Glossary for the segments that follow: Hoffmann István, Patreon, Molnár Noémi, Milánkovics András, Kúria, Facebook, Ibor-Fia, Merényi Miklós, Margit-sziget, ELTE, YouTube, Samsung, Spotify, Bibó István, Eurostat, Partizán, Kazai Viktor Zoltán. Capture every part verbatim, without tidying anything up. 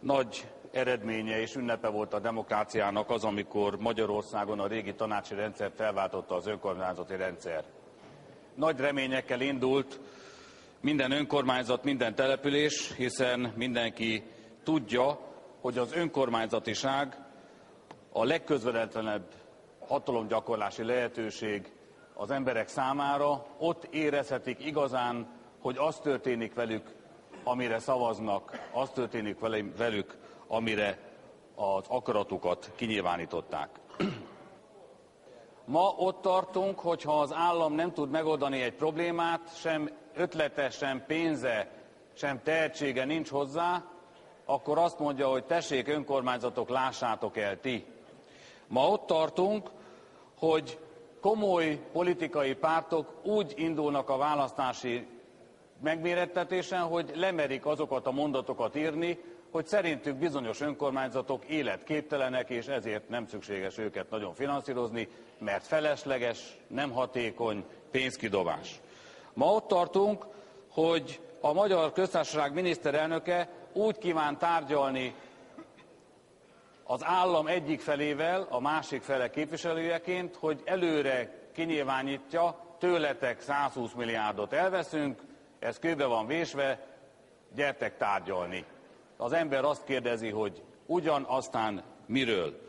nagy eredménye és ünnepe volt a demokráciának az, amikor Magyarországon a régi tanácsi rendszer felváltotta az önkormányzati rendszer. Nagy reményekkel indult minden önkormányzat, minden település, hiszen mindenki tudja, hogy az önkormányzatiság a legközvetlenebb hatalomgyakorlási lehetőség az emberek számára. Ott érezhetik igazán, hogy az történik velük, amire szavaznak, az történik velük, amire az akaratukat kinyilvánították. Ma ott tartunk, hogyha az állam nem tud megoldani egy problémát, sem ötlete, sem pénze, sem tehetsége nincs hozzá, akkor azt mondja, hogy tessék önkormányzatok, lássátok el ti. Ma ott tartunk, hogy komoly politikai pártok úgy indulnak a választási megmérettetésen, hogy lemerik azokat a mondatokat írni, hogy szerintük bizonyos önkormányzatok életképtelenek, és ezért nem szükséges őket nagyon finanszírozni, mert felesleges, nem hatékony pénzkidobás. Ma ott tartunk, hogy a Magyar Köztársaság miniszterelnöke úgy kíván tárgyalni az állam egyik felével, a másik fele képviselőjeként, hogy előre kinyilvánítja, tőletek százhúsz milliárdot elveszünk, ez kőbe van vésve, gyertek tárgyalni. Az ember azt kérdezi, hogy ugyan, aztán miről.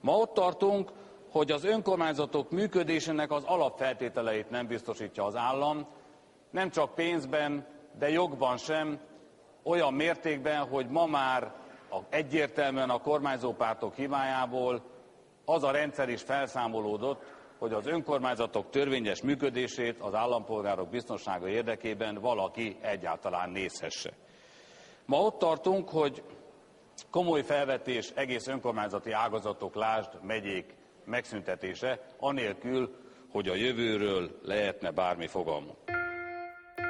Ma ott tartunk, hogy az önkormányzatok működésének az alapfeltételeit nem biztosítja az állam, nem csak pénzben, de jogban sem, olyan mértékben, hogy ma már egyértelműen a kormányzópártok hibájából az a rendszer is felszámolódott, hogy az önkormányzatok törvényes működését az állampolgárok biztonsága érdekében valaki egyáltalán nézhesse. Ma ott tartunk, hogy komoly felvetés egész önkormányzati ágazatok, lásd, megyék megszüntetése, anélkül, hogy a jövőről lehetne bármi fogalmunk.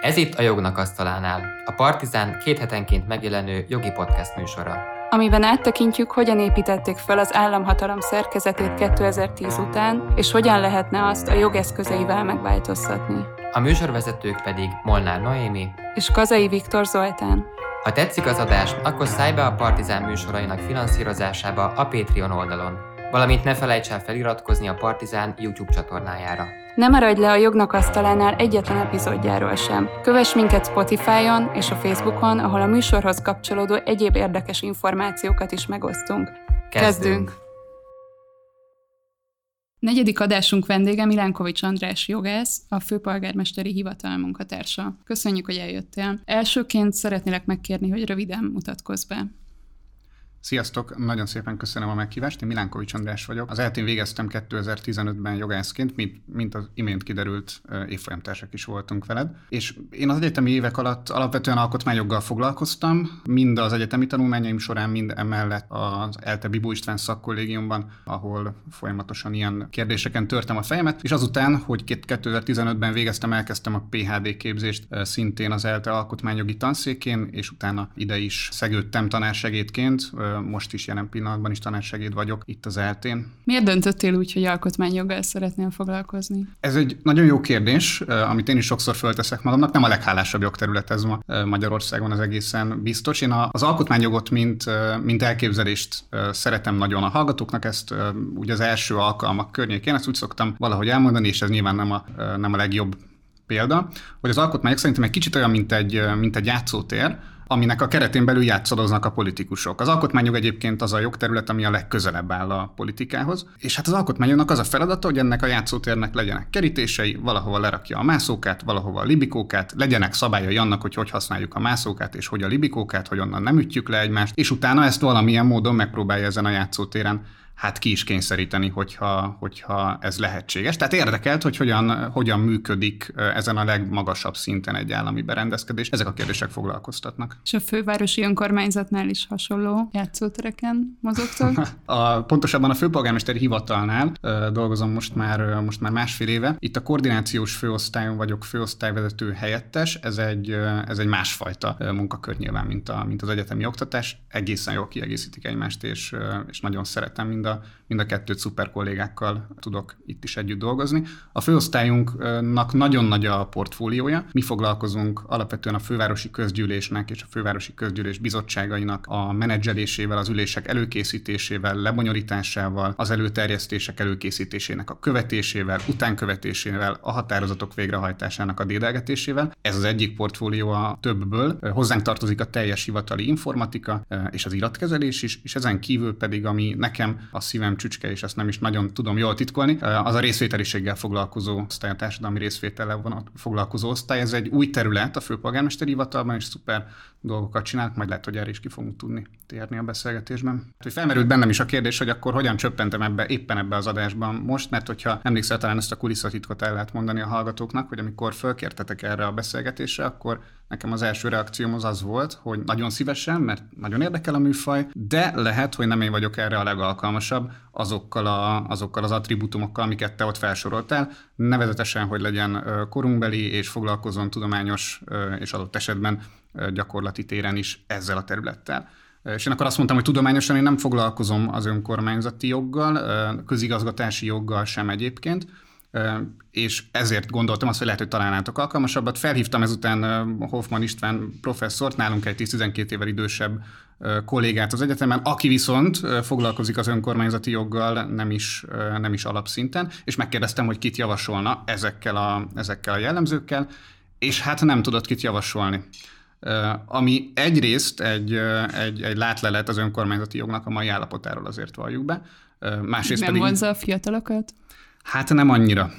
Ez itt a Jognak asztalánál, a Partizán két hetenként megjelenő jogi podcast műsora, amiben áttekintjük, hogyan építették fel az államhatalom szerkezetét kétezer-tíz után, és hogyan lehetne azt a jogeszközeivel megváltoztatni. A műsorvezetők pedig Molnár Noémi és Kazai Viktor Zoltán. Ha tetszik az adás, akkor szállj be a Partizán műsorainak finanszírozásába a Patreon oldalon, valamint ne felejts el feliratkozni a Partizán YouTube csatornájára. Ne maradj le a Jognak asztalánál egyetlen epizódjáról sem. Kövess minket Spotify-on és a Facebookon, ahol a műsorhoz kapcsolódó egyéb érdekes információkat is megosztunk. Kezdünk! Negyedik adásunk vendége Milánkovics András jogász, a főpolgármesteri hivatal munkatársa. Köszönjük, hogy eljöttél. Elsőként szeretnélek megkérni, hogy röviden mutatkozz be. Sziasztok! Nagyon szépen köszönöm a meghívást. Én Milánkovics András vagyok. Az é el té-n végeztem kétezer-tizenötben jogászként, mint, mint az imént kiderült évfolyamtársak is voltunk veled. És én az egyetemi évek alatt alapvetően alkotmányjoggal foglalkoztam, mind az egyetemi tanulmányaim során, mind emellett az ELTE Bibó István szakkollégiumban, ahol folyamatosan ilyen kérdéseken törtem a fejemet, és azután, hogy kétezer-tizenötben végeztem, elkezdtem a pé há dé képzést szintén az ELTE alkotmányjogi tanszékén, és utána ide is szegődtem tanársegédként. Most is, jelen pillanatban is tanácssegéd vagyok itt az é el té-n. Miért döntöttél úgy, hogy alkotmányjoggal szeretnél foglalkozni? Ez egy nagyon jó kérdés, amit én is sokszor fölteszek magamnak. Nem a leghálásabb jogterület ez ma Magyarországon, az egészen biztos. Én az alkotmányjogot, mint, mint elképzelést szeretem nagyon a hallgatóknak, ezt ugye az első alkalmak környékén, ezt úgy szoktam valahogy elmondani, és ez nyilván nem a, nem a legjobb példa, hogy az alkotmányok szerintem egy kicsit olyan, mint egy, mint egy játszótér, aminek a keretén belül játszadoznak a politikusok. Az alkotmányjog egyébként az a jogterület, ami a legközelebb áll a politikához, és hát az alkotmányjognak az a feladata, hogy ennek a játszótérnek legyenek kerítései, valahova lerakja a mászókát, valahova a libikókát, legyenek szabályai annak, hogy hogy használjuk a mászókát és hogy a libikókát, hogy onnan nem ütjük le egymást, és utána ezt valamilyen módon megpróbálja ezen a játszótéren hát ki is kényszeríteni, hogyha, hogyha ez lehetséges. Tehát érdekelt, hogy hogyan, hogyan működik ezen a legmagasabb szinten egy állami berendezkedés. Ezek a kérdések foglalkoztatnak. És a fővárosi önkormányzatnál is hasonló játszótereken mozogtok? a, pontosabban a főpolgármesteri hivatalnál ö, dolgozom most már, most már másfél éve. Itt a koordinációs főosztályon vagyok főosztályvezető helyettes. Ez egy, ez egy másfajta munkakör nyilván, mint, a, mint az egyetemi oktatás. Egészen jól kiegészítik egymást, és, és nagyon szeretem mind a, mind a kettőt szuper kollégákkal tudok itt is együtt dolgozni. A főosztályunknak nagyon nagy a portfóliója. Mi foglalkozunk alapvetően a fővárosi közgyűlésnek és a fővárosi közgyűlés bizottságainak a menedzselésével, az ülések előkészítésével, lebonyolításával, az előterjesztések előkészítésének a követésével, utánkövetésével, a határozatok végrehajtásának a dédelgetésével. Ez az egyik portfólió a többből. Hozzánk tartozik a teljes hivatali informatika és az iratkezelés is, és ezen kívül pedig, ami nekem a szívem csücske, és ezt nem is nagyon tudom jól titkolni, az a részvételiséggel foglalkozó osztály, a társadalmi részvétellel vonat foglalkozó osztály. Ez egy új terület a főpolgármesteri hivatalban, és szuper dolgokat csinálnak, majd lehet, hogy erre is ki fogunk tudni térni a beszélgetésben. Felmerült bennem is a kérdés, hogy akkor hogyan csöppentem ebbe, éppen ebbe az adásban most, mert hogyha emlékszel, talán ezt a kulisszatitkot el lehet mondani a hallgatóknak, hogy amikor fölkértetek erre a beszélgetésre, akkor nekem az első reakcióm az az volt, hogy nagyon szívesen, mert nagyon érdekel a műfaj, de lehet, hogy nem én vagyok erre a legalkalmasabb azokkal, a, azokkal az attribútumokkal, amiket te ott felsoroltál, nevezetesen, hogy legyen korunkbeli és foglalkozzon tudományos és adott esetben gyakorlati téren is ezzel a területtel. És én akkor azt mondtam, hogy tudományosan én nem foglalkozom az önkormányzati joggal, közigazgatási joggal sem egyébként, és ezért gondoltam azt, hogy lehet, hogy találnátok alkalmasabbat. Felhívtam ezután Hoffmann István professzort, nálunk egy tíz-tizenkét évvel idősebb kollégát az egyetemen, aki viszont foglalkozik az önkormányzati joggal, nem is, nem is alapszinten, és megkérdeztem, hogy kit javasolna ezekkel a, ezekkel a jellemzőkkel, és hát nem tudott kit javasolni. Ami egyrészt egy, egy, egy látlelet az önkormányzati jognak a mai állapotáról, azért valljuk be. Másrészt nem pedig... vonza a fiatalokat? Hát nem annyira,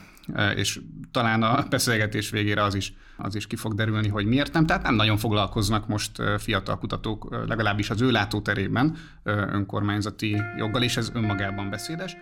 és talán a beszélgetés végére az is, az is ki fog derülni, hogy miért nem. Tehát nem nagyon foglalkoznak most fiatal kutatók, legalábbis az ő látóterében önkormányzati joggal, és ez önmagában beszédes.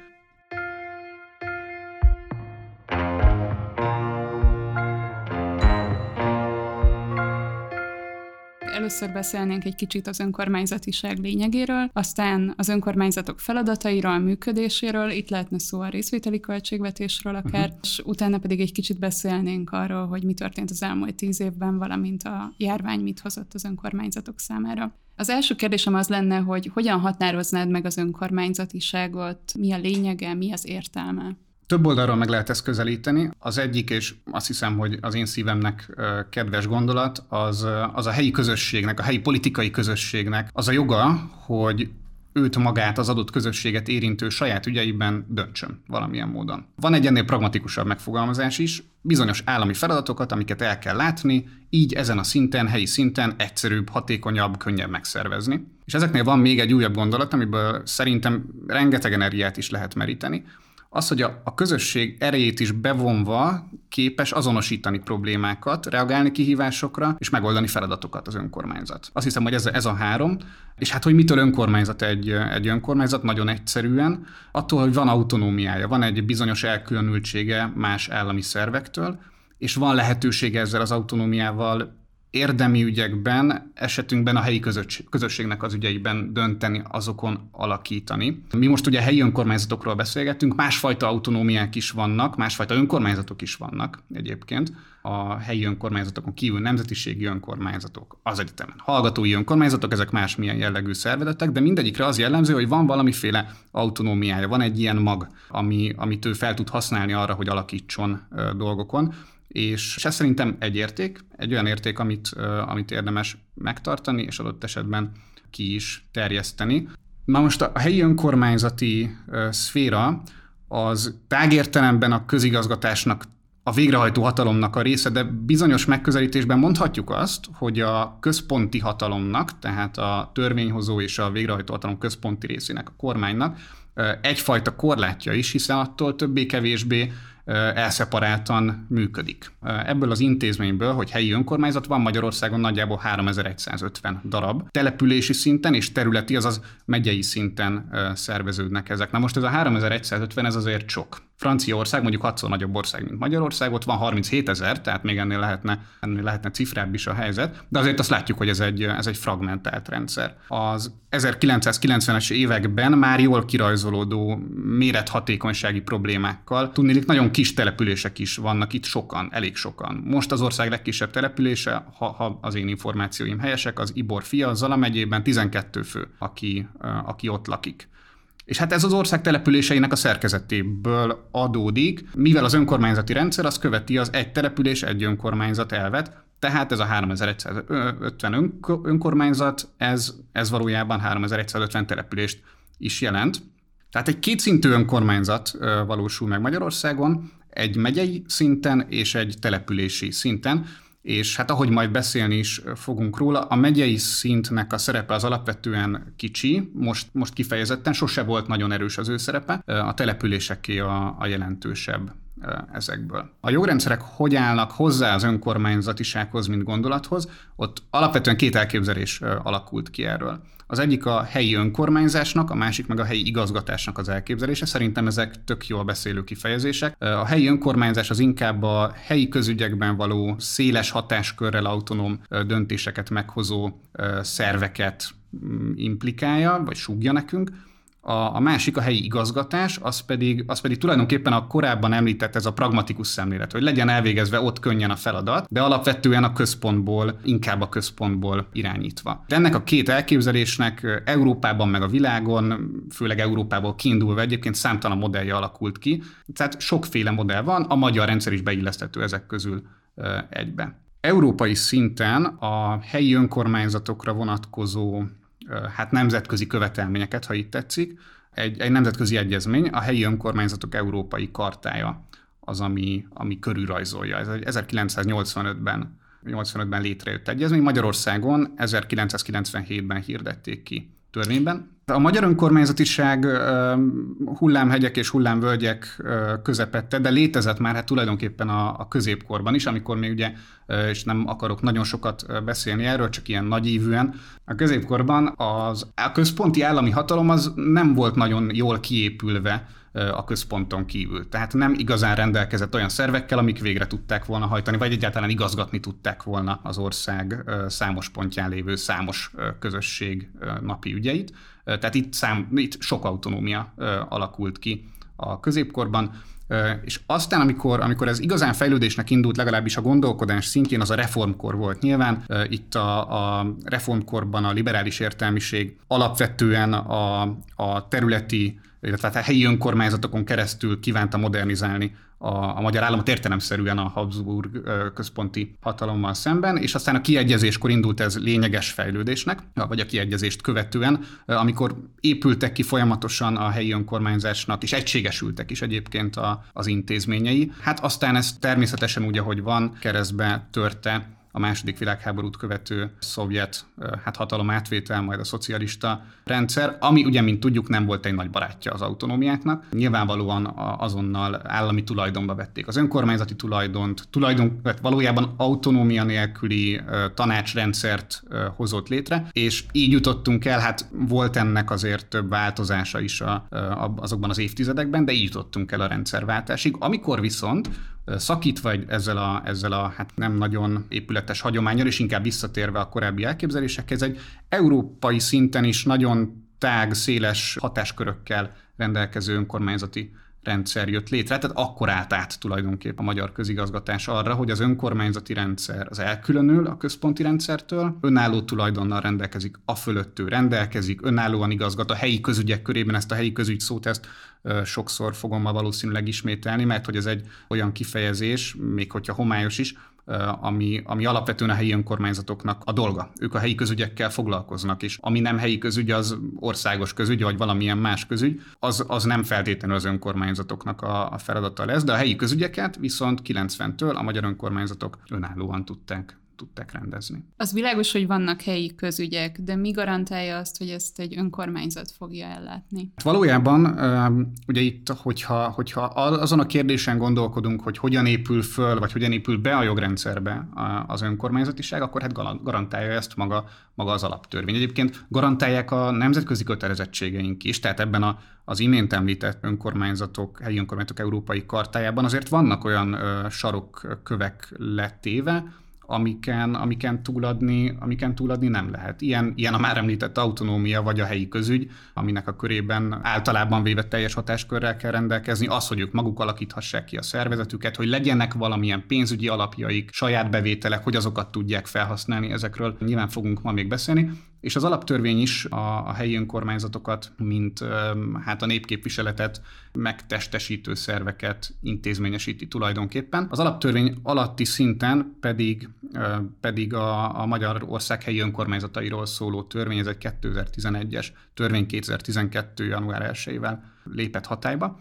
Először beszélnénk egy kicsit az önkormányzatiság lényegéről, aztán az önkormányzatok feladatairól, működéséről, itt lehetne szó a részvételi költségvetésről akár, uh-huh. és utána pedig egy kicsit beszélnénk arról, hogy mi történt az elmúlt tíz évben, valamint a járvány mit hozott az önkormányzatok számára. Az első kérdésem az lenne, hogy hogyan határoznád meg az önkormányzatiságot, mi a lényege, mi az értelme? Több oldalról meg lehet ezt közelíteni. Az egyik, és azt hiszem, hogy az én szívemnek kedves gondolat, az, az a helyi közösségnek, a helyi politikai közösségnek az a joga, hogy őt magát, az adott közösséget érintő saját ügyeiben döntsön valamilyen módon. Van egy ennél pragmatikusabb megfogalmazás is, bizonyos állami feladatokat, amiket el kell látni, így ezen a szinten, helyi szinten egyszerűbb, hatékonyabb, könnyebb megszervezni. És ezeknél van még egy újabb gondolat, amiből szerintem rengeteg energiát is lehet meríteni. Az, hogy a, a közösség erejét is bevonva képes azonosítani problémákat, reagálni kihívásokra, és megoldani feladatokat az önkormányzat. Azt hiszem, hogy ez, ez a három. És hát, hogy mitől önkormányzat egy, egy önkormányzat? Nagyon egyszerűen. Attól, hogy van autonómiája, van egy bizonyos elkülönültsége más állami szervektől, és van lehetősége ezzel az autonómiával érdemi ügyekben, esetünkben a helyi közösségnek az ügyeiben dönteni, azokon alakítani. Mi most ugye helyi önkormányzatokról beszélgetünk, másfajta autonómiák is vannak, másfajta önkormányzatok is vannak egyébként. A helyi önkormányzatokon kívül nemzetiségi önkormányzatok, az egyetemen hallgatói önkormányzatok, ezek másmilyen jellegű szervezetek, de mindegyikre az jellemző, hogy van valamiféle autonómiája, van egy ilyen mag, ami, amit ő fel tud használni arra, hogy alakítson dolgokon. És ez szerintem egy érték, egy olyan érték, amit, amit érdemes megtartani, és adott esetben ki is terjeszteni. Na most a helyi önkormányzati szféra az tágértelemben a közigazgatásnak, a végrehajtó hatalomnak a része, de bizonyos megközelítésben mondhatjuk azt, hogy a központi hatalomnak, tehát a törvényhozó és a végrehajtó hatalom központi részének, a kormánynak egyfajta korlátja is, hiszen attól többé-kevésbé elszeparáltan működik. Ebből az intézményből, hogy helyi önkormányzat van Magyarországon nagyjából háromezer-egyszázötven darab. Települési szinten és területi, azaz megyei szinten szerveződnek ezek. Na most ez a háromezer-egyszázötven, ez azért sok. Franciaország mondjuk hatszor nagyobb ország, mint Magyarország, ott van harminchétezer, tehát még ennél lehetne, ennél lehetne cifrább is a helyzet, de azért azt látjuk, hogy ez egy, ez egy fragmentált rendszer. Az ezerkilencszázkilencvenes években már jól kirajzolódó mérethatékonysági problémákkal, tudniillik nagyon kis települések is vannak itt, sokan, elég sokan. Most az ország legkisebb települése, ha, ha az én információim helyesek, az Ibor-Fia, Zala megyében tizenkét fő, aki, aki ott lakik. És hát ez az ország településeinek a szerkezetéből adódik, mivel az önkormányzati rendszer az követi az egy település, egy önkormányzat elvet, tehát ez a háromezer-egyszázötven önkormányzat, ez, ez valójában háromezer-egyszázötven települést is jelent. Tehát egy kétszintű önkormányzat valósul meg Magyarországon, egy megyei szinten és egy települési szinten, és hát ahogy majd beszélni is fogunk róla, a megyei szintnek a szerepe az alapvetően kicsi, most, most kifejezetten sose volt nagyon erős az ő szerepe, a településeké a, a jelentősebb ezekből. A jogrendszerek hogy állnak hozzá az önkormányzatisághoz, mint gondolathoz, ott alapvetően két elképzelés alakult ki erről. Az egyik a helyi önkormányzásnak, a másik meg a helyi igazgatásnak az elképzelése. Szerintem ezek tök jól beszélő kifejezések. A helyi önkormányzás az inkább a helyi közügyekben való széles hatáskörrel autonóm döntéseket meghozó szerveket implikálja, vagy súgja nekünk. A másik, a helyi igazgatás, az pedig, az pedig tulajdonképpen a korábban említett ez a pragmatikus szemlélet, hogy legyen elvégezve ott könnyen a feladat, de alapvetően a központból, inkább a központból irányítva. De ennek a két elképzelésnek Európában meg a világon, főleg Európából kiindulva egyébként számtalan modellje alakult ki, tehát sokféle modell van, a magyar rendszer is beilleszthető ezek közül egybe. Európai szinten a helyi önkormányzatokra vonatkozó hát nemzetközi követelményeket, ha így tetszik. Egy, egy nemzetközi egyezmény, a helyi önkormányzatok európai kartája az, ami, ami körülrajzolja. Ez egy ezerkilencszáznyolcvanötben létrejött egyezmény. Magyarországon ezerkilencszázkilencvenhétben hirdették ki törvényben. A magyar önkormányzatiság hullámhegyek és hullámvölgyek közepette, de létezett már hát tulajdonképpen a, a középkorban is, amikor még ugye, és nem akarok nagyon sokat beszélni erről, csak ilyen nagyívűen, a középkorban az, a központi állami hatalom az nem volt nagyon jól kiépülve a központon kívül. Tehát nem igazán rendelkezett olyan szervekkel, amik végre tudták volna hajtani, vagy egyáltalán igazgatni tudták volna az ország számos pontján lévő számos közösség napi ügyeit. Tehát itt, szám, itt sok autonómia alakult ki a középkorban, és aztán, amikor, amikor ez igazán fejlődésnek indult, legalábbis a gondolkodás szintjén, az a reformkor volt nyilván. Itt a, a reformkorban a liberális értelmiség alapvetően a, a területi, illetve a helyi önkormányzatokon keresztül kívánta modernizálni a, a magyar államot értelemszerűen a Habsburg központi hatalommal szemben, és aztán a kiegyezéskor indult ez lényeges fejlődésnek, vagy a kiegyezést követően, amikor épültek ki folyamatosan a helyi önkormányzásnak, és egységesültek is egyébként a, az intézményei. Hát aztán ez természetesen úgy, ahogy van, keresztbe törte a második világháborút követő szovjet hát hatalom átvétel, majd a szocialista rendszer, ami ugye, mint tudjuk, nem volt egy nagy barátja az autonómiáknak. Nyilvánvalóan azonnal állami tulajdonba vették az önkormányzati tulajdont, tulajdon, valójában autonómia nélküli tanácsrendszert hozott létre, és így jutottunk el, hát volt ennek azért több változása is a, a, azokban az évtizedekben, de így jutottunk el a rendszerváltásig, amikor viszont szakítva ezzel a, ezzel a hát nem nagyon épületes hagyományal, és inkább visszatérve a korábbi elképzelésekhez, egy európai szinten is nagyon tág, széles hatáskörökkel rendelkező önkormányzati rendszer jött létre, tehát akkor állt át tulajdonképpen a magyar közigazgatás arra, hogy az önkormányzati rendszer az elkülönül a központi rendszertől, önálló tulajdonnal rendelkezik, a fölöttől rendelkezik, önállóan igazgat a helyi közügyek körében, ezt a helyi közügy szót, ezt ö, sokszor fogom ma valószínűleg ismételni, mert hogy ez egy olyan kifejezés, még hogyha homályos is, Ami, ami alapvetően a helyi önkormányzatoknak a dolga. Ők a helyi közügyekkel foglalkoznak, és ami nem helyi közügy, az országos közügy, vagy valamilyen más közügy, az, az nem feltétlenül az önkormányzatoknak a, a feladata lesz, de a helyi közügyeket viszont kilencventől a magyar önkormányzatok önállóan tudták, tudták rendezni. Az világos, hogy vannak helyi közügyek, de mi garantálja azt, hogy ezt egy önkormányzat fogja ellátni? Valójában, ugye itt, hogyha, hogyha azon a kérdésen gondolkodunk, hogy hogyan épül föl, vagy hogyan épül be a jogrendszerbe az önkormányzatiság, akkor hát garantálja ezt maga, maga az alaptörvény. Egyébként garantálják a nemzetközi kötelezettségeink is, tehát ebben a az imént említett önkormányzatok, helyi önkormányzatok európai kartájában azért vannak olyan sarokkövek lettéve, amiken, amiken, túladni, amiken túladni nem lehet. Ilyen, ilyen a már említett autonómia, vagy a helyi közügy, aminek a körében általában véve teljes hatáskörrel kell rendelkezni, az, hogy ők maguk alakíthassák ki a szervezetüket, hogy legyenek valamilyen pénzügyi alapjaik, saját bevételek, hogy azokat tudják felhasználni, ezekről nyilván fogunk ma még beszélni, és az alaptörvény is a, a helyi önkormányzatokat, mint hát a népképviseletet, megtestesítő szerveket intézményesíti tulajdonképpen. Az alaptörvény alatti szinten pedig, pedig a, a Magyarország helyi önkormányzatairól szóló törvény, ez egy kétezer-tizenegyes törvény kétezer-tizenkettő. január elsejével lépett hatályba.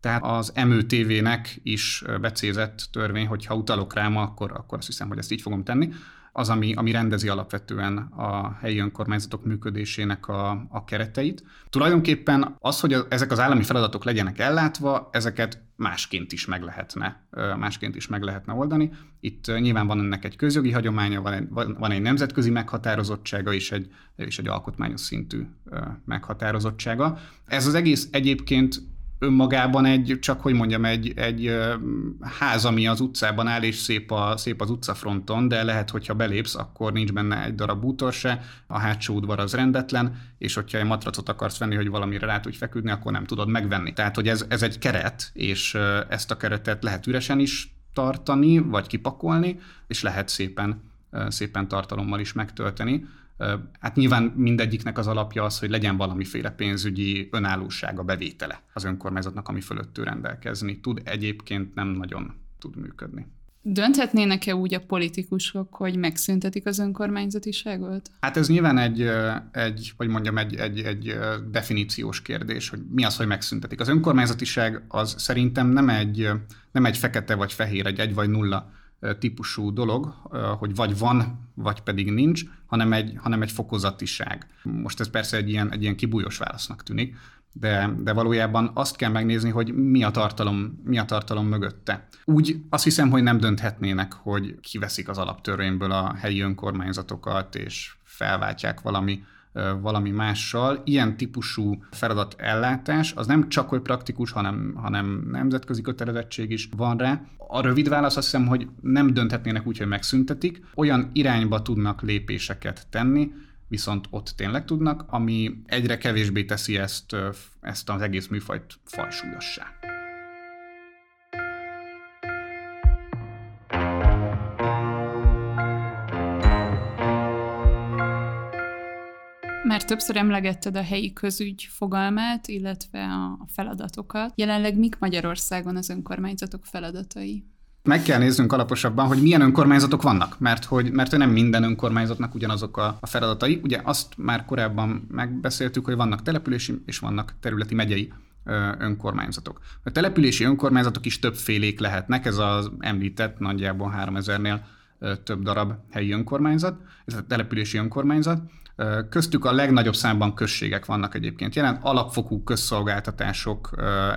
Tehát az em ö té vé-nek is becézett törvény, hogy ha utalok rá ma, akkor, akkor azt hiszem, hogy ezt így fogom tenni, az, ami, ami rendezi alapvetően a helyi önkormányzatok működésének a, a kereteit. Tulajdonképpen az, hogy ezek az állami feladatok legyenek ellátva, ezeket másként is meg lehetne, másként is meg lehetne oldani. Itt nyilván van ennek egy közjogi hagyománya, van egy, van egy nemzetközi meghatározottsága és egy, és egy alkotmányos szintű meghatározottsága. Ez az egész egyébként önmagában egy, csak hogy mondjam, egy, egy ház, ami az utcában áll, és szép, a, szép az utcafronton, de lehet, hogyha belépsz, akkor nincs benne egy darab bútor se, a hátsó udvar az rendetlen, és hogyha egy matracot akarsz venni, hogy valamire rá tudj feküdni, akkor nem tudod megvenni. Tehát, hogy ez, ez egy keret, és ezt a keretet lehet üresen is tartani, vagy kipakolni, és lehet szépen, szépen tartalommal is megtölteni. Hát nyilván mindegyiknek az alapja az, hogy legyen valamiféle pénzügyi önállósága, bevétele az önkormányzatnak, ami fölött ő rendelkezni tud, egyébként nem nagyon tud működni. Dönthetnének-e úgy a politikusok, hogy megszüntetik az önkormányzatiságot? Hát ez nyilván egy, egy hogy mondjam, egy, egy, egy definíciós kérdés, hogy mi az, hogy megszüntetik. Az önkormányzatiság az szerintem nem egy, nem egy fekete vagy fehér, egy egy vagy nulla típusú dolog, hogy vagy van, vagy pedig nincs, hanem egy, hanem egy fokozatiság. Most ez persze egy ilyen, egy ilyen kibújós válasznak tűnik, de, de valójában azt kell megnézni, hogy mi a tartalom, mi a tartalom mögötte. Úgy azt hiszem, hogy nem dönthetnének, hogy kiveszik az alaptörvényből a helyi önkormányzatokat, és felváltják valami, valami mással. Ilyen típusú feladatellátás az nem csak hogy praktikus, hanem, hanem nemzetközi kötelezettség is van rá. A rövid válasz azt hiszem, hogy nem dönthetnének úgy, hogy megszüntetik. Olyan irányba tudnak lépéseket tenni, viszont ott tényleg tudnak, ami egyre kevésbé teszi ezt, ezt az egész műfajt fajsúlyossá. Már többször emlegetted a helyi közügy fogalmát, illetve a feladatokat. Jelenleg mik Magyarországon az önkormányzatok feladatai? Meg kell néznünk alaposabban, hogy milyen önkormányzatok vannak, mert hogy, mert hogy nem minden önkormányzatnak ugyanazok a, a feladatai. Ugye azt már korábban megbeszéltük, hogy vannak települési és vannak területi megyei önkormányzatok. A települési önkormányzatok is többfélék lehetnek, ez az említett nagyjából háromezernél több darab helyi önkormányzat, ez a települési önkormányzat. Köztük a legnagyobb számban községek vannak egyébként jelen, alapfokú közszolgáltatások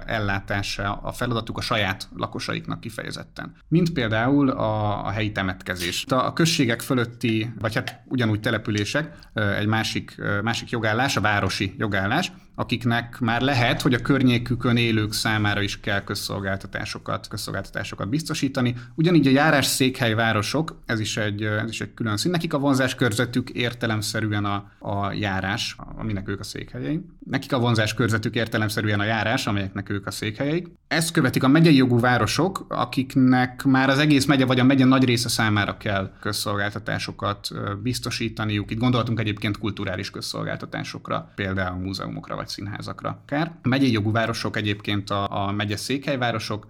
ellátása a feladatuk a saját lakosaiknak kifejezetten. Mint például a, a helyi temetkezés. A községek fölötti, vagy hát ugyanúgy települések, egy másik, másik jogállás, a városi jogállás, akiknek már lehet, hogy a környékükön élők számára is kell közszolgáltatásokat, közszolgáltatásokat biztosítani. Ugyanígy a járásszékhelyvárosok, ez is egy, ez is egy külön szín, nekik a vonzáskörzetük értelemszerűen a, a járás, aminek ők a székhelyei. Nekik a vonzáskörzetük értelemszerűen a járás, amelyeknek ők a székhelyeik. Ezt követik a megyei jogú városok, akiknek már az egész megye vagy a megye nagy része számára kell közszolgáltatásokat biztosítaniuk. Itt gondoltunk egyébként kulturális közszolgáltatásokra, például múzeumokra vagy színházakra akár. A megyei jogú városok egyébként a, a megye székhelyvárosok,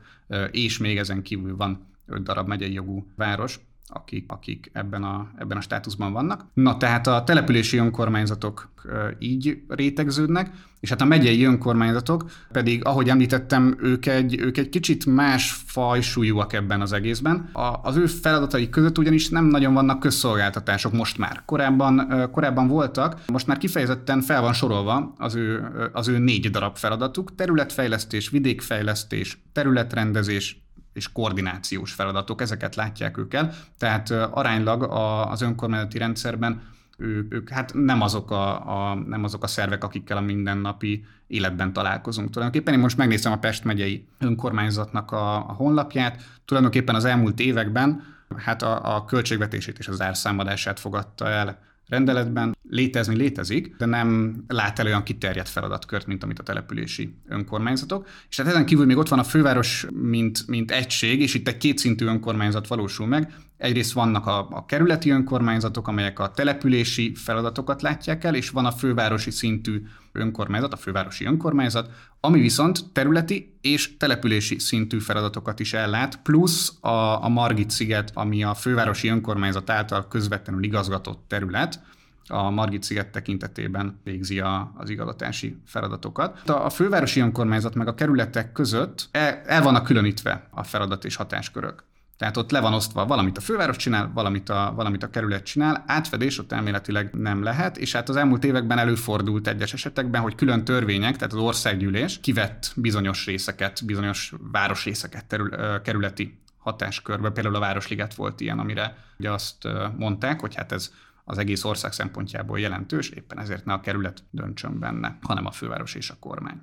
és még ezen kívül van öt darab megyei jogú város, akik, akik ebben, a, ebben a státuszban vannak. Na, tehát a települési önkormányzatok így rétegződnek, és hát a megyei önkormányzatok pedig, ahogy említettem, ők egy, ők egy kicsit más fajsúlyúak ebben az egészben. A, az ő feladatai között ugyanis nem nagyon vannak közszolgáltatások most már. Korábban, korábban voltak, most már kifejezetten fel van sorolva az ő, az ő négy darab feladatuk: területfejlesztés, vidékfejlesztés, területrendezés és koordinációs feladatok, ezeket látják ők el, tehát aránylag az önkormányzati rendszerben ő, ők hát nem azok a, a, nem azok a szervek, akikkel a mindennapi életben találkozunk tulajdonképpen. Én most megnéztem a Pest megyei önkormányzatnak a, a honlapját, tulajdonképpen az elmúlt években hát a, a költségvetését és az árszámadását fogadta el rendeletben. Létezni létezik, de nem lát el olyan kiterjedt feladatkört, mint amit a települési önkormányzatok. És hát ezen kívül még ott van a főváros, mint, mint egység, és itt egy kétszintű önkormányzat valósul meg. Egyrészt vannak a, a kerületi önkormányzatok, amelyek a települési feladatokat látják el, és van a fővárosi szintű önkormányzat, a fővárosi önkormányzat, ami viszont területi és települési szintű feladatokat is ellát, plusz a, a Margit-sziget, ami a fővárosi önkormányzat által közvetlenül igazgatott terület, a Margit-sziget tekintetében végzi a, az igazgatási feladatokat. A fővárosi önkormányzat meg a kerületek között el, el vannak különítve a feladat és hatáskörök. Tehát ott le van osztva, valamit a főváros csinál, valamit a, valamit a kerület csinál, átfedés ott elméletileg nem lehet, és hát az elmúlt években előfordult egyes esetekben, hogy külön törvények, tehát az országgyűlés kivett bizonyos részeket, bizonyos városrészeket terül, kerületi hatáskörbe, például a Városliget volt ilyen, amire ugye azt mondták, hogy hát ez az egész ország szempontjából jelentős, éppen ezért ne a kerület döntsön benne, hanem a főváros és a kormány.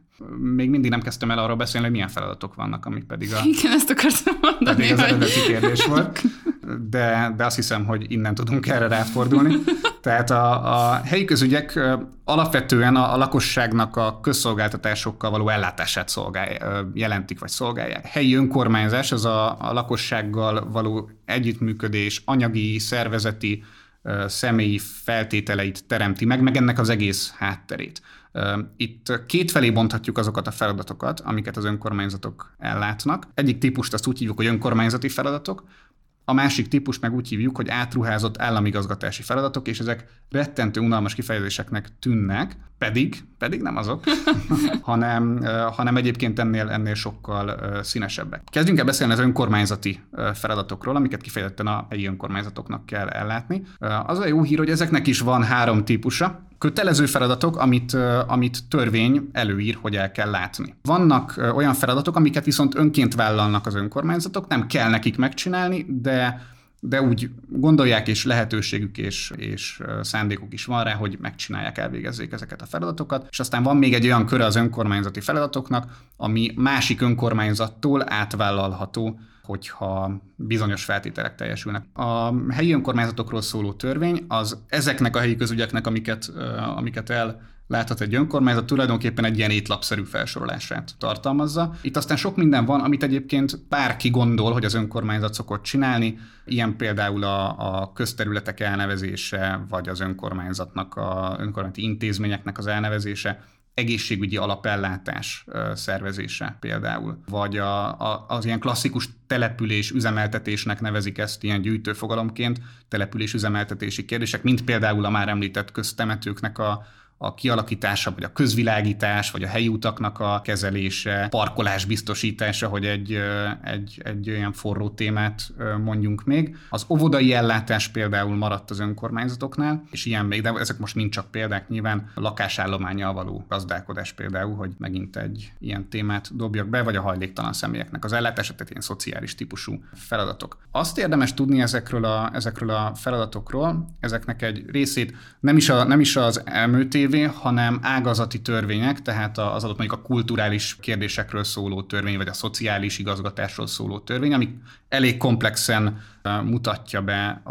Még mindig nem kezdtem el arról beszélni, hogy milyen feladatok vannak, amik pedig a... Igen, ezt akartam mondani. Pedig az eredeti kérdés volt, de, de azt hiszem, hogy innen tudunk erre ráfordulni. Tehát a, a helyi közügyek alapvetően a, a lakosságnak a közszolgáltatásokkal való ellátását szolgál, jelentik vagy szolgálják. Helyi önkormányzás az a, a lakossággal való együttműködés, anyagi, szervezeti, személyi feltételeit teremti meg, meg ennek az egész hátterét. Itt kétfelé bonthatjuk azokat a feladatokat, amiket az önkormányzatok ellátnak. Egyik típust azt úgy hívjuk, hogy önkormányzati feladatok, a másik típus meg úgy hívjuk, hogy átruházott államigazgatási feladatok, és ezek rettentő unalmas kifejezéseknek tűnnek, pedig, pedig nem azok, hanem, hanem egyébként ennél, ennél sokkal színesebbek. Kezdjünk el beszélni az önkormányzati feladatokról, amiket kifejezetten a helyi önkormányzatoknak kell ellátni. Az a jó hír, hogy ezeknek is van három típusa. Kötelező feladatok, amit, amit törvény előír, hogy el kell látni. Vannak olyan feladatok, amiket viszont önként vállalnak az önkormányzatok, nem kell nekik megcsinálni, de, de úgy gondolják, és lehetőségük és, és szándékuk is van rá, hogy megcsinálják, elvégezzék ezeket a feladatokat. És aztán van még egy olyan köre az önkormányzati feladatoknak, ami másik önkormányzattól átvállalható, hogyha bizonyos feltételek teljesülnek. A helyi önkormányzatokról szóló törvény az ezeknek a helyi közügyeknek, amiket, amiket elláthat egy önkormányzat, tulajdonképpen egy ilyen étlapszerű felsorolását tartalmazza. Itt aztán sok minden van, amit egyébként bárki gondol, hogy az önkormányzat szokott csinálni, ilyen például a, a közterületek elnevezése, vagy az önkormányzatnak, a önkormányzati intézményeknek az elnevezése, egészségügyi alapellátás szervezése például, vagy a, a, az ilyen klasszikus település üzemeltetésnek nevezik ezt ilyen gyűjtőfogalomként, település üzemeltetési kérdések, mint például a már említett köztemetőknek a, a kialakítása, vagy a közvilágítás, vagy a helyi utaknak a kezelése, parkolás biztosítása, hogy egy, egy, egy olyan forró témát mondjunk még. Az óvodai ellátás például maradt az önkormányzatoknál, és ilyen még, de ezek most mind csak példák nyilván, a lakásállománnyal való gazdálkodás például, hogy megint egy ilyen témát dobjak be, vagy a hajléktalan személyeknek az ellátása, tehát ilyen szociális típusú feladatok. Azt érdemes tudni ezekről a, ezekről a feladatokról, ezeknek egy részét nem is, a, nem is az em ö té, hanem ágazati törvények, tehát az adott mondjuk a kulturális kérdésekről szóló törvény, vagy a szociális igazgatásról szóló törvény, ami elég komplexen mutatja be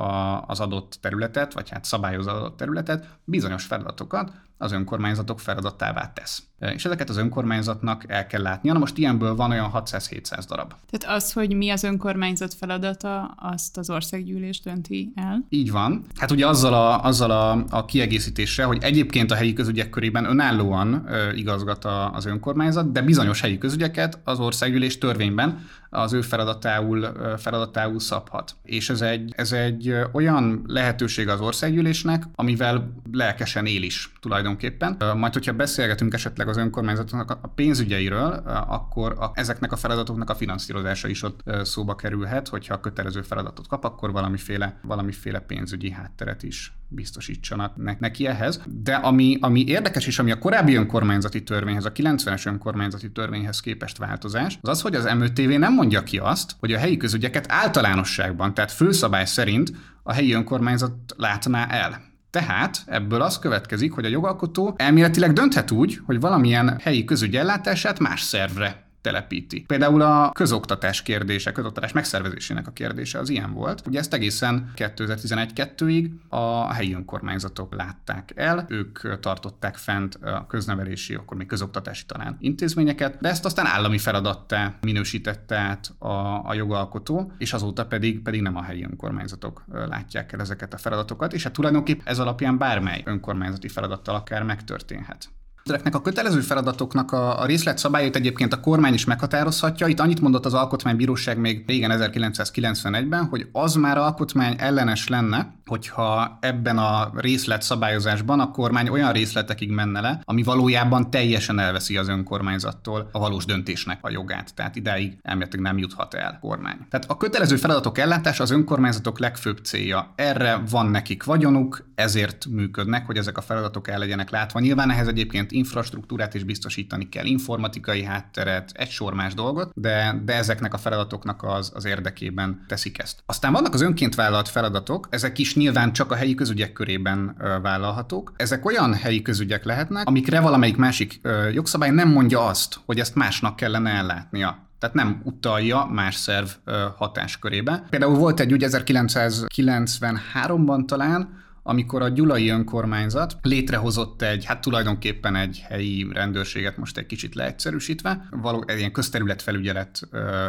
az adott területet, vagy hát szabályozza az adott területet, bizonyos feladatokat az önkormányzatok feladatává tesz. És ezeket az önkormányzatnak el kell látnia. Na most ilyenből van olyan hatszáz-hétszáz darab. Tehát az, hogy mi az önkormányzat feladata, azt az országgyűlés dönti el? Így van. Hát ugye azzal a, azzal a, a kiegészítéssel, hogy egyébként a helyi közügyek körében önállóan ö, igazgat a, az önkormányzat, de bizonyos helyi közügyeket az országgyűlés törvényben az ő feladatául, feladatául szabhat. És ez egy, ez egy olyan lehetőség az országgyűlésnek, amivel lelkesen él is tulajdonképpen. Majd, hogyha beszélgetünk esetleg az önkormányzatoknak a pénzügyeiről, akkor a, ezeknek a feladatoknak a finanszírozása is ott szóba kerülhet, hogyha a kötelező feladatot kap, akkor valamiféle, valamiféle pénzügyi hátteret is biztosítsanak neki ehhez. De ami, ami érdekes és ami a korábbi önkormányzati törvényhez, a kilencvenes önkormányzati törvényhez képest változás, az az, hogy az em ö té vé nem mondja ki azt, hogy a helyi közügyeket általánosságban, tehát főszabály szerint a helyi önkormányzat látná el. Tehát ebből az következik, hogy a jogalkotó elméletileg dönthet úgy, hogy valamilyen helyi közügy ellátását más szervre telepíti. Például a közoktatás kérdése, közoktatás megszervezésének a kérdése az ilyen volt. Ugye ezt egészen kétezer-tizenegy-kettőig a helyi önkormányzatok látták el, ők tartották fent a köznevelési, akkor még közoktatási talán intézményeket, de ezt aztán állami feladattá minősítette át a, a jogalkotó, és azóta pedig, pedig nem a helyi önkormányzatok látják el ezeket a feladatokat, és hát tulajdonképp ez alapján bármely önkormányzati feladattal akár megtörténhet. Ezeknek a kötelező feladatoknak a részletszabályait egyébként a kormány is meghatározhatja. Itt annyit mondott az Alkotmánybíróság még régen ezerkilencszázkilencvenegyben, hogy az már alkotmány ellenes lenne, hogyha ebben a részletszabályozásban a kormány olyan részletekig menne le, ami valójában teljesen elveszi az önkormányzattól a valós döntésnek a jogát. Tehát idáig elméletileg nem juthat el kormány. Tehát a kötelező feladatok ellátása az önkormányzatok legfőbb célja. Erre van nekik vagyonuk, ezért működnek, hogy ezek a feladatok el legyenek látva. Nyilván ehhez egyébként infrastruktúrát is biztosítani kell, informatikai hátteret, egy sor más dolgot, de, de ezeknek a feladatoknak az, az érdekében teszik ezt. Aztán vannak az önként vállalt feladatok, ezek is nyilván csak a helyi közügyek körében vállalhatók. Ezek olyan helyi közügyek lehetnek, amikre valamelyik másik jogszabály nem mondja azt, hogy ezt másnak kellene ellátnia. Tehát nem utalja más szerv hatáskörébe. Például volt egy ügy ezerkilencszázkilencvenháromban talán, amikor a gyulai önkormányzat létrehozott egy, hát tulajdonképpen egy helyi rendőrséget most egy kicsit leegyszerűsítve, való, egy ilyen közterületfelügyelet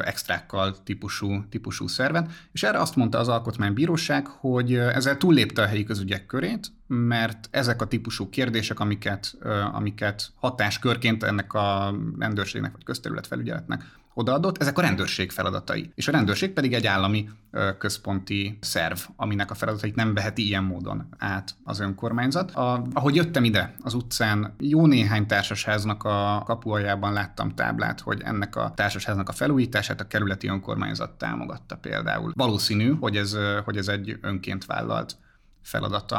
extrákkal típusú, típusú szervet, és erre azt mondta az Alkotmánybíróság, hogy ezzel túllépte a helyi közügyek körét, mert ezek a típusú kérdések, amiket, amiket hatáskörként ennek a rendőrségnek vagy közterületfelügyeletnek odaadott, ezek a rendőrség feladatai. És a rendőrség pedig egy állami központi szerv, aminek a feladatait nem veheti ilyen módon át az önkormányzat. A, ahogy jöttem ide az utcán, jó néhány társasháznak a kapualjában láttam táblát, hogy ennek a társasháznak a felújítását a kerületi önkormányzat támogatta például. Valószínű, hogy ez, hogy ez egy önként vállalt feladata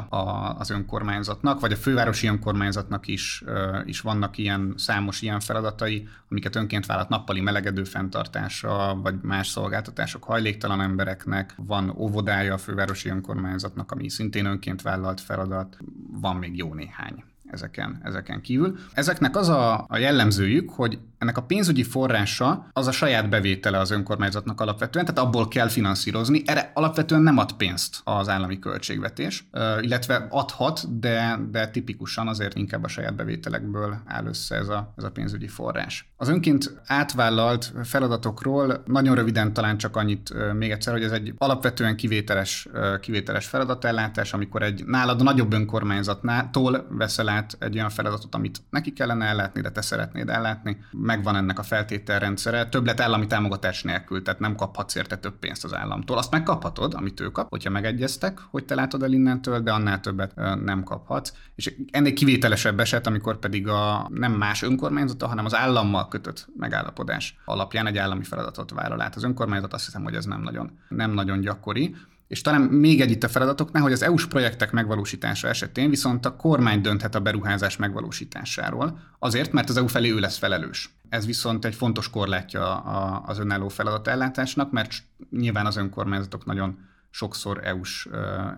az önkormányzatnak, vagy a fővárosi önkormányzatnak is, is vannak ilyen számos ilyen feladatai, amiket önként vállalt nappali melegedő fenntartása, vagy más szolgáltatások hajléktalan embereknek, van óvodája a fővárosi önkormányzatnak, ami szintén önként vállalt feladat, van még jó néhány ezeken, ezeken kívül. Ezeknek az a, a jellemzőjük, hogy ennek a pénzügyi forrása az a saját bevétele az önkormányzatnak alapvetően, tehát abból kell finanszírozni, erre alapvetően nem ad pénzt az állami költségvetés, illetve adhat, de, de tipikusan azért inkább a saját bevételekből áll össze ez a, ez a pénzügyi forrás. Az önként átvállalt feladatokról nagyon röviden talán csak annyit még egyszer, hogy ez egy alapvetően kivételes, kivételes feladatellátás, amikor egy nálad nagyobb önkormányzattól veszel át egy olyan feladatot, amit neki kellene ellátni, de te szeretnéd ellátni. Megvan ennek a feltételrendszere, többlet állami támogatás nélkül, tehát nem kaphatsz érte több pénzt az államtól. Azt megkaphatod, amit ő kap, hogyha megegyeztek, hogy te látod el innentől, de annál többet nem kaphatsz. És ennél kivételesebb eset, amikor pedig a nem más önkormányzata, hanem az állammal kötött megállapodás alapján egy állami feladatot vállal át az önkormányzat, azt hiszem, hogy ez nem nagyon, nem nagyon gyakori. És talán még egy itt a feladatoknál, hogy az é u-s projektek megvalósítása esetén viszont a kormány dönthet a beruházás megvalósításáról, azért, mert az é u felé ő lesz felelős. Ez viszont egy fontos korlátja az önálló feladatellátásnak, mert nyilván az önkormányzatok nagyon sokszor é u-s,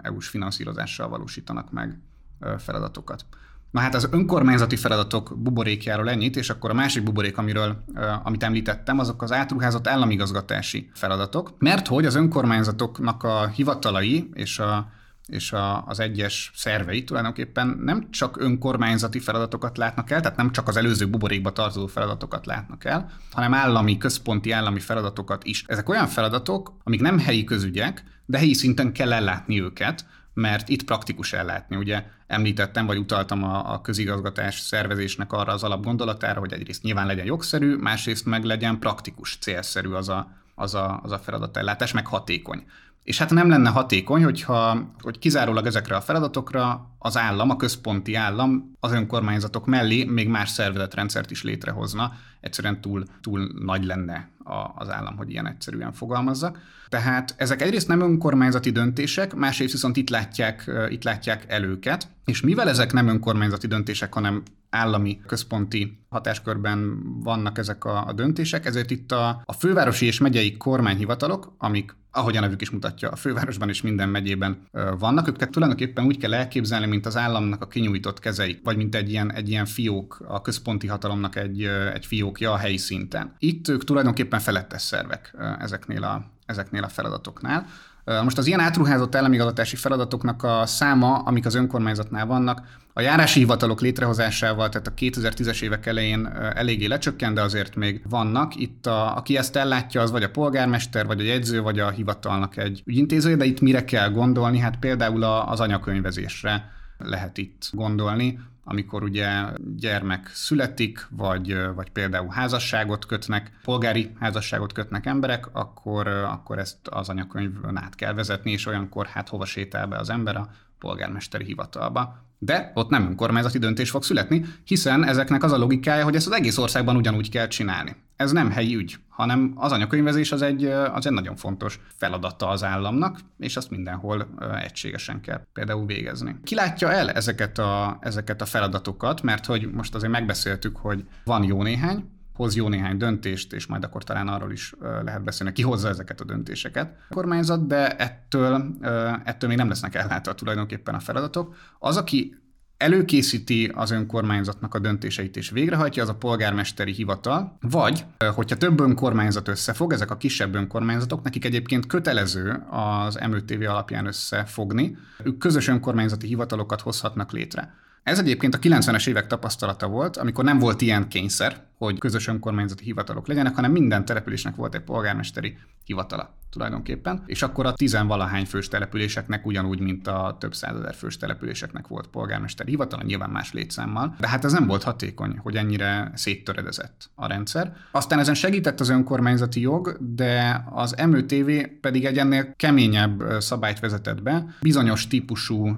é u-s finanszírozással valósítanak meg feladatokat. Na hát az önkormányzati feladatok buborékjáról ennyit, és akkor a másik buborék, amiről, amit említettem, azok az átruházott államigazgatási feladatok, mert hogy az önkormányzatoknak a hivatalai és a és a, az egyes szervei tulajdonképpen nem csak önkormányzati feladatokat látnak el, tehát nem csak az előző buborékba tartozó feladatokat látnak el, hanem állami, központi állami feladatokat is. Ezek olyan feladatok, amik nem helyi közügyek, de helyi szinten kell ellátni őket, mert itt praktikus ellátni. Ugye említettem, vagy utaltam a, a közigazgatás szervezésnek arra az alapgondolatára, hogy egyrészt nyilván legyen jogszerű, másrészt meg legyen praktikus, célszerű az a, az a, az a feladatellátás, meg hatékony. És hát nem lenne hatékony, hogyha hogy kizárólag ezekre a feladatokra az állam, a központi állam az önkormányzatok mellé még más szervezetrendszert is létrehozna. Egyszerűen túl, túl nagy lenne az állam, hogy ilyen egyszerűen fogalmazzak. Tehát ezek egyrészt nem önkormányzati döntések, másrészt viszont itt látják, itt látják el őket, és mivel ezek nem önkormányzati döntések, hanem állami központi hatáskörben vannak ezek a, a döntések, ezért itt a, a fővárosi és megyei kormányhivatalok, amik ahogy a nevük is mutatja, a fővárosban és minden megyében vannak. Őket tulajdonképpen úgy kell elképzelni, mint az államnak a kinyújtott kezei, vagy mint egy ilyen, egy ilyen fiók, a központi hatalomnak egy, egy fiókja a helyi szinten. Itt ők tulajdonképpen felettes szervek ezeknél a, ezeknél a feladatoknál. Most az ilyen átruházott államigazgatási feladatoknak a száma, amik az önkormányzatnál vannak, a járási hivatalok létrehozásával, tehát a kétezer-tízes évek elején eléggé lecsökkent, de azért még vannak. Itt, a, aki ezt ellátja, az vagy a polgármester, vagy a jegyző, vagy a hivatalnak egy ügyintézője, de itt mire kell gondolni? Hát például az anyakönyvezésre lehet itt gondolni, amikor ugye gyermek születik, vagy, vagy például házasságot kötnek, polgári házasságot kötnek emberek, akkor, akkor ezt az anyakönyvön át kell vezetni, és olyankor hát hova sétál be az ember? A polgármesteri hivatalba. De ott nem önkormányzati döntés fog születni, hiszen ezeknek az a logikája, hogy ezt az egész országban ugyanúgy kell csinálni. Ez nem helyi ügy, hanem az anyakönyvezés az egy, az egy nagyon fontos feladata az államnak, és azt mindenhol egységesen kell például végezni. Ki látja el ezeket a, ezeket a feladatokat, mert hogy most azért megbeszéltük, hogy van jó néhány, hoz jó néhány döntést, és majd akkor talán arról is lehet beszélni, ki hozza ezeket a döntéseket a kormányzat, de ettől, ettől még nem lesznek ellátva tulajdonképpen a feladatok. Az, aki előkészíti az önkormányzatnak a döntéseit és végrehajtja, az a polgármesteri hivatal, vagy hogyha több önkormányzat összefog, ezek a kisebb önkormányzatok, nekik egyébként kötelező az em ö té vé alapján összefogni, ők közös önkormányzati hivatalokat hozhatnak létre. Ez egyébként a kilencvenes évek tapasztalata volt, amikor nem volt ilyen kényszer, hogy közös önkormányzati hivatalok legyenek, hanem minden településnek volt egy polgármesteri hivatala tulajdonképpen, és akkor a tizenvalahány fős településeknek ugyanúgy, mint a több százezer fős településeknek volt polgármesteri hivatala, nyilván más létszámmal, de hát ez nem volt hatékony, hogy ennyire széttöredezett a rendszer. Aztán ezen segített az önkormányzati jog, de az em ö té vé pedig egy ennél keményebb szabályt vezetett be, bizonyos típusú,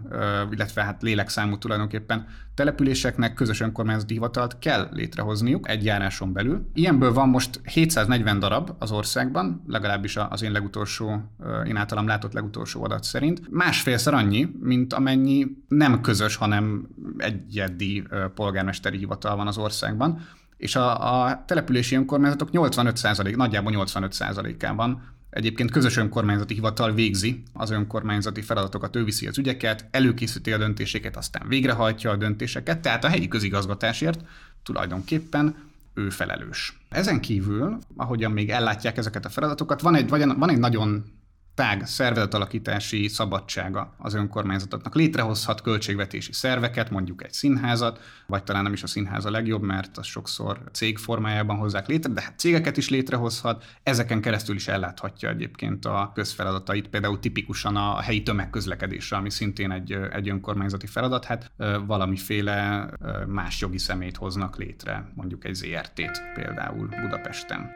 illetve hát lélekszámú tulajdonképpen településeknek közös önkormányzati hivatalt kell létrehozniuk egy járáson belül. Ilyenből van most hétszáznegyven darab az országban, legalábbis az én legutolsó, én általam látott legutolsó adat szerint. Másfélszer annyi, mint amennyi nem közös, hanem egyedi polgármesteri hivatal van az országban, és a, a települési önkormányzatok nyolcvanöt százalék, nagyjából nyolcvanöt százalékában egyébként közös önkormányzati hivatal végzi az önkormányzati feladatokat, ő viszi az ügyeket, előkészíti a döntéseket, aztán végrehajtja a döntéseket, tehát a helyi közigazgatásért tulajdonképpen ő felelős. Ezen kívül, ahogyan még ellátják ezeket a feladatokat, van egy, van egy nagyon tág szervezetalakítási szabadsága az önkormányzatoknak. Létrehozhat költségvetési szerveket, mondjuk egy színházat, vagy talán nem is a színház a legjobb, mert az sokszor cég formájában hozzák létre, de hát cégeket is létrehozhat, ezeken keresztül is elláthatja egyébként a közfeladatait, például tipikusan a helyi tömegközlekedésre, ami szintén egy, egy önkormányzati feladat, hát valamiféle más jogi személyt hoznak létre, mondjuk egy zé er té-t például Budapesten.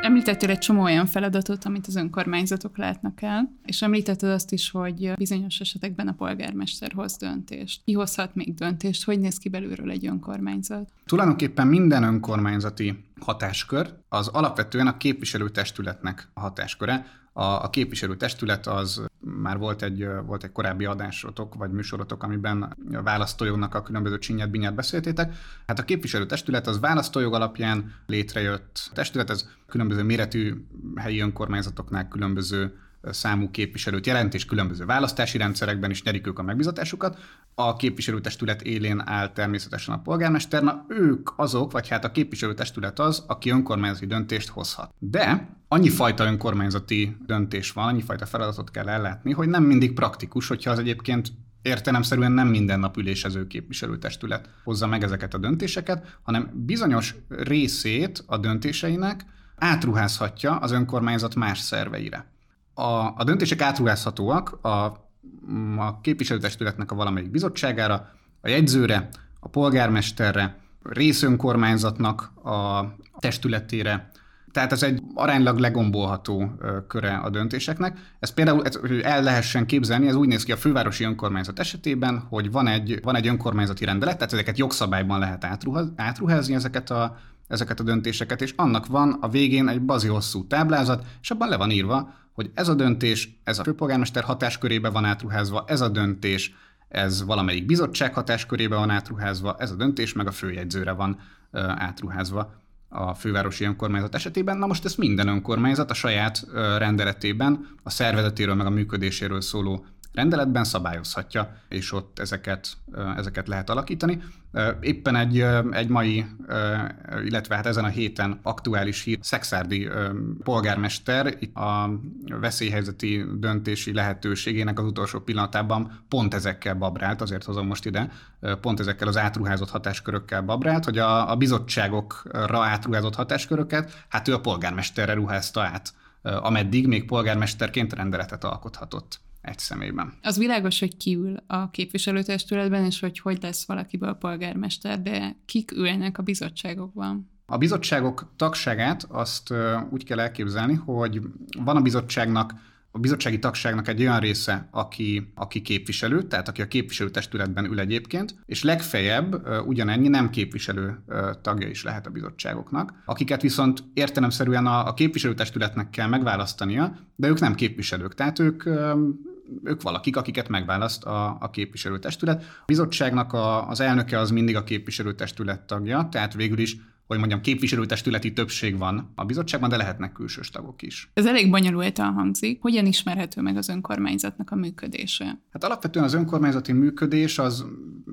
Említettél egy csomó olyan feladatot, amit az önkormányzatok látnak el, és említetted azt is, hogy bizonyos esetekben a polgármester hoz döntést. Ki hozhat még döntést? Hogy néz ki belülről egy önkormányzat? Tulajdonképpen minden önkormányzati hatáskör az alapvetően a képviselőtestületnek a hatásköre. A, a képviselőtestület az már volt egy, volt egy korábbi adásotok, vagy műsorotok, amiben választójognak a különböző csinyát-binyát beszéltétek. Hát a képviselőtestület az választójog alapján létrejött testület, ez különböző méretű helyi önkormányzatoknál különböző számú képviselőt jelent, és különböző választási rendszerekben is nyerik ők a megbizatásukat. A képviselőtestület élén áll természetesen a polgármester, na ők azok, vagy hát a képviselőtestület az, aki önkormányzati döntést hozhat. De annyi fajta önkormányzati döntés van, annyi fajta feladatot kell ellátni, hogy nem mindig praktikus, hogyha az egyébként értelemszerűen nem minden nap ülésező képviselőtestület hozza meg ezeket a döntéseket, hanem bizonyos részét a döntéseinek átruházhatja az önkormányzat más szerveire. A, a döntések átruházhatóak a, a képviselőtestületnek a valamelyik bizottságára, a jegyzőre, a polgármesterre, részönkormányzatnak a testületére. Tehát ez egy aránylag legombolható köre a döntéseknek. Ez például, hogy el lehessen képzelni, ez úgy néz ki a fővárosi önkormányzat esetében, hogy van egy, van egy önkormányzati rendelet, tehát ezeket jogszabályban lehet átruház, átruházni ezeket a ezeket a döntéseket, és annak van a végén egy bazi hosszú táblázat, és abban le van írva, hogy ez a döntés, ez a főpolgármester hatáskörébe van átruházva, ez a döntés, ez valamelyik bizottság hatáskörébe van átruházva, ez a döntés meg a főjegyzőre van átruházva a fővárosi önkormányzat esetében. Na most ez minden önkormányzat a saját rendeletében, a szervezetéről meg a működéséről szóló rendeletben szabályozhatja, és ott ezeket, ezeket lehet alakítani. Éppen egy, egy mai, illetve hát ezen a héten aktuális hír, Szekszárdi polgármester a veszélyhelyzeti döntési lehetőségének az utolsó pillanatában pont ezekkel babrált, azért hozom most ide, pont ezekkel az átruházott hatáskörökkel babrált, hogy a, a bizottságokra átruházott hatásköröket, hát ő a polgármesterre ruházta át, ameddig még polgármesterként rendeletet alkothatott egy személyben. Az világos, hogy ki ül a képviselőtestületben, és hogy hogy lesz valakiből polgármester, de kik ülnek a bizottságokban? A bizottságok tagságát azt úgy kell elképzelni, hogy van a bizottságnak, a bizottsági tagságnak egy olyan része, aki, aki képviselő, tehát aki a képviselőtestületben ül egyébként, és legfeljebb ugyanennyi nem képviselő tagja is lehet a bizottságoknak, akiket viszont értelemszerűen a, a képviselőtestületnek kell megválasztania, de ők nem képviselők, tehát ők... ők valakik, akiket megválaszt a, a képviselőtestület. A bizottságnak a, az elnöke az mindig a képviselőtestület tagja, tehát végül is, hogy mondjam, képviselőtestületi többség van a bizottságban, de lehetnek külsős tagok is. Ez elég bonyolultan hangzik. Hogyan ismerhető meg az önkormányzatnak a működése? Hát alapvetően az önkormányzati működés az,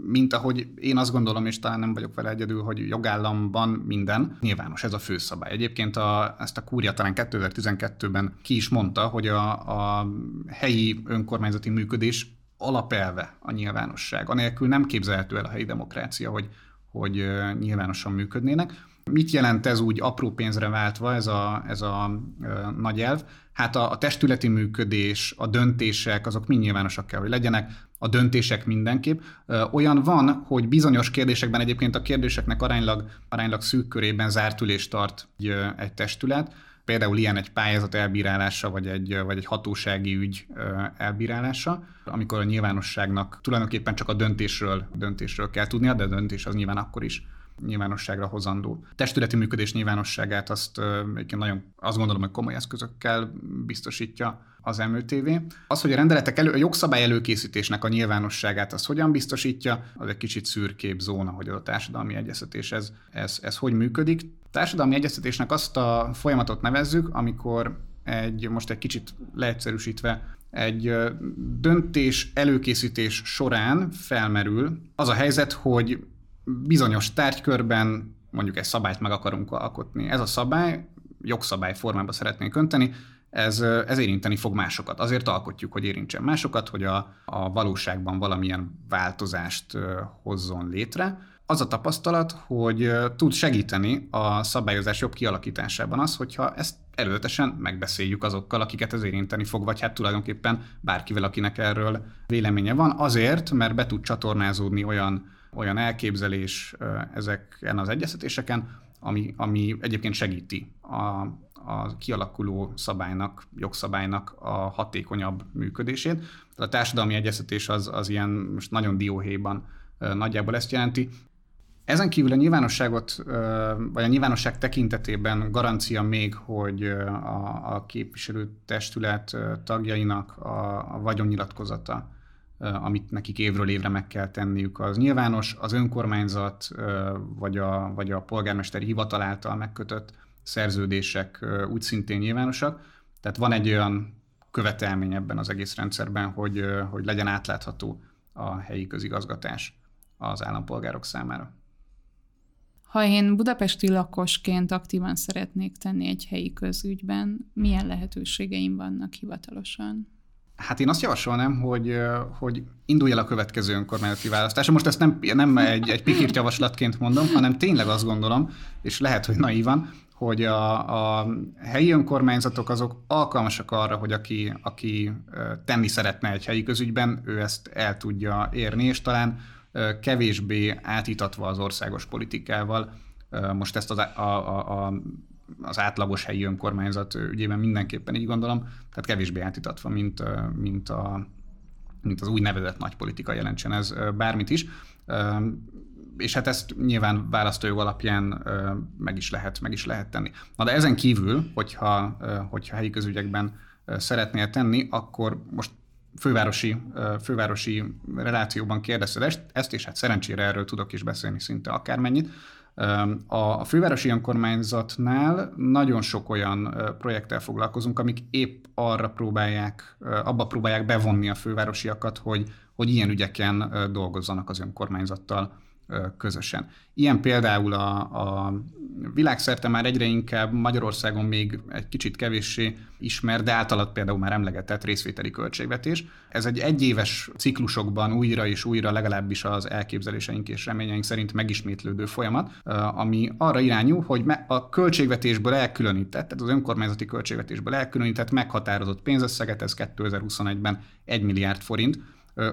mint ahogy én azt gondolom, és talán nem vagyok vele egyedül, hogy jogállamban minden nyilvános, ez a főszabály. Egyébként a, ezt a Kúria talán kétezer-tizenkettőben ki is mondta, hogy a, a helyi önkormányzati működés alapelve a nyilvánosság. Anélkül nem képzelhető el a helyi demokrácia, hogy hogy nyilvánosan működnének. Mit jelent ez úgy apró pénzre váltva, ez a, ez a nagy elv? Hát a, a testületi működés, a döntések, azok mind nyilvánosak kell, hogy legyenek, a döntések mindenképp. Olyan van, hogy bizonyos kérdésekben egyébként a kérdéseknek aránylag, aránylag szűk körében zárt ülést tart egy, egy testület, például ilyen egy pályázat elbírálása, vagy egy, vagy egy hatósági ügy elbírálása, amikor a nyilvánosságnak tulajdonképpen csak a döntésről, döntésről kell tudnia, de a döntés az nyilván akkor is nyilvánosságra hozandó. Testületi működés nyilvánosságát azt egyébként nagyon, azt gondolom, hogy komoly eszközökkel biztosítja az em ö té vé. Az, hogy a rendeletek elő, a jogszabály előkészítésnek a nyilvánosságát azt hogyan biztosítja, az egy kicsit szürkébb zóna, hogy a társadalmi egyeztetés ez, ez, ez hogy működik. Társadalmi egyeztetésnek azt a folyamatot nevezzük, amikor egy, most egy kicsit leegyszerűsítve, egy döntés előkészítés során felmerül az a helyzet, hogy bizonyos tárgykörben mondjuk egy szabályt meg akarunk alkotni. Ez a szabály, jogszabály formába szeretnénk önteni, ez, ez érinteni fog másokat. Azért alkotjuk, hogy érintsen másokat, hogy a, a valóságban valamilyen változást hozzon létre. Az a tapasztalat, hogy tud segíteni a szabályozás jobb kialakításában az, hogyha ezt előzetesen megbeszéljük azokkal, akiket ez érinteni fog, vagy hát tulajdonképpen bárkivel, akinek erről véleménye van, azért, mert be tud csatornázódni olyan, olyan elképzelés ezeken az egyeztetéseken, ami, ami egyébként segíti a, a kialakuló szabálynak, jogszabálynak a hatékonyabb működését. Tehát a társadalmi egyeztetés az, az ilyen most nagyon dióhéjban nagyjából ezt jelenti. Ezen kívül a nyilvánosságot, vagy a nyilvánosság tekintetében garancia még, hogy a, a képviselőtestület tagjainak a, a vagyonnyilatkozata, amit nekik évről évre meg kell tenniük, az nyilvános, az önkormányzat, vagy a, vagy a polgármesteri hivatal által megkötött szerződések úgy szintén nyilvánosak. Tehát van egy olyan követelmény ebben az egész rendszerben, hogy, hogy legyen átlátható a helyi közigazgatás az állampolgárok számára. Ha én budapesti lakosként aktívan szeretnék tenni egy helyi közügyben, milyen lehetőségeim vannak hivatalosan? Hát én azt javasolnám, hogy, hogy indulj el a következő önkormányzati választáson. Most ezt nem, nem egy, egy pikirt javaslatként mondom, hanem tényleg azt gondolom, és lehet, hogy naívan, hogy a, a helyi önkormányzatok azok alkalmasak arra, hogy aki, aki tenni szeretne egy helyi közügyben, ő ezt el tudja érni, és talán kevésbé átítatva az országos politikával. Most ezt az, a, a, a, az átlagos helyi önkormányzat ügyében mindenképpen így gondolom, tehát kevésbé átítatva, mint, mint, a, mint az úgynevezett nagy politika, jelentsen ez bármit is. És hát ezt nyilván választójog alapján meg is lehet, meg is lehet tenni. Na de ezen kívül, hogyha, hogyha helyi közügyekben szeretnél tenni, akkor most fővárosi, fővárosi relációban kérdezted ezt, és hát szerencsére erről tudok is beszélni szinte akármennyit. A fővárosi önkormányzatnál nagyon sok olyan projekttel foglalkozunk, amik épp arra próbálják, abba próbálják bevonni a fővárosiakat, hogy, hogy ilyen ügyeken dolgozzanak az önkormányzattal közösen. Ilyen például a, a világszerte már egyre inkább Magyarországon még egy kicsit kevéssé ismert, de általad például már emlegetett részvételi költségvetés. Ez egy egyéves ciklusokban újra és újra legalábbis az elképzeléseink és reményeink szerint megismétlődő folyamat, ami arra irányul, hogy a költségvetésből elkülönített, tehát az önkormányzati költségvetésből elkülönített meghatározott pénzösszeget, ez kétezer-huszonegyben egy milliárd forint,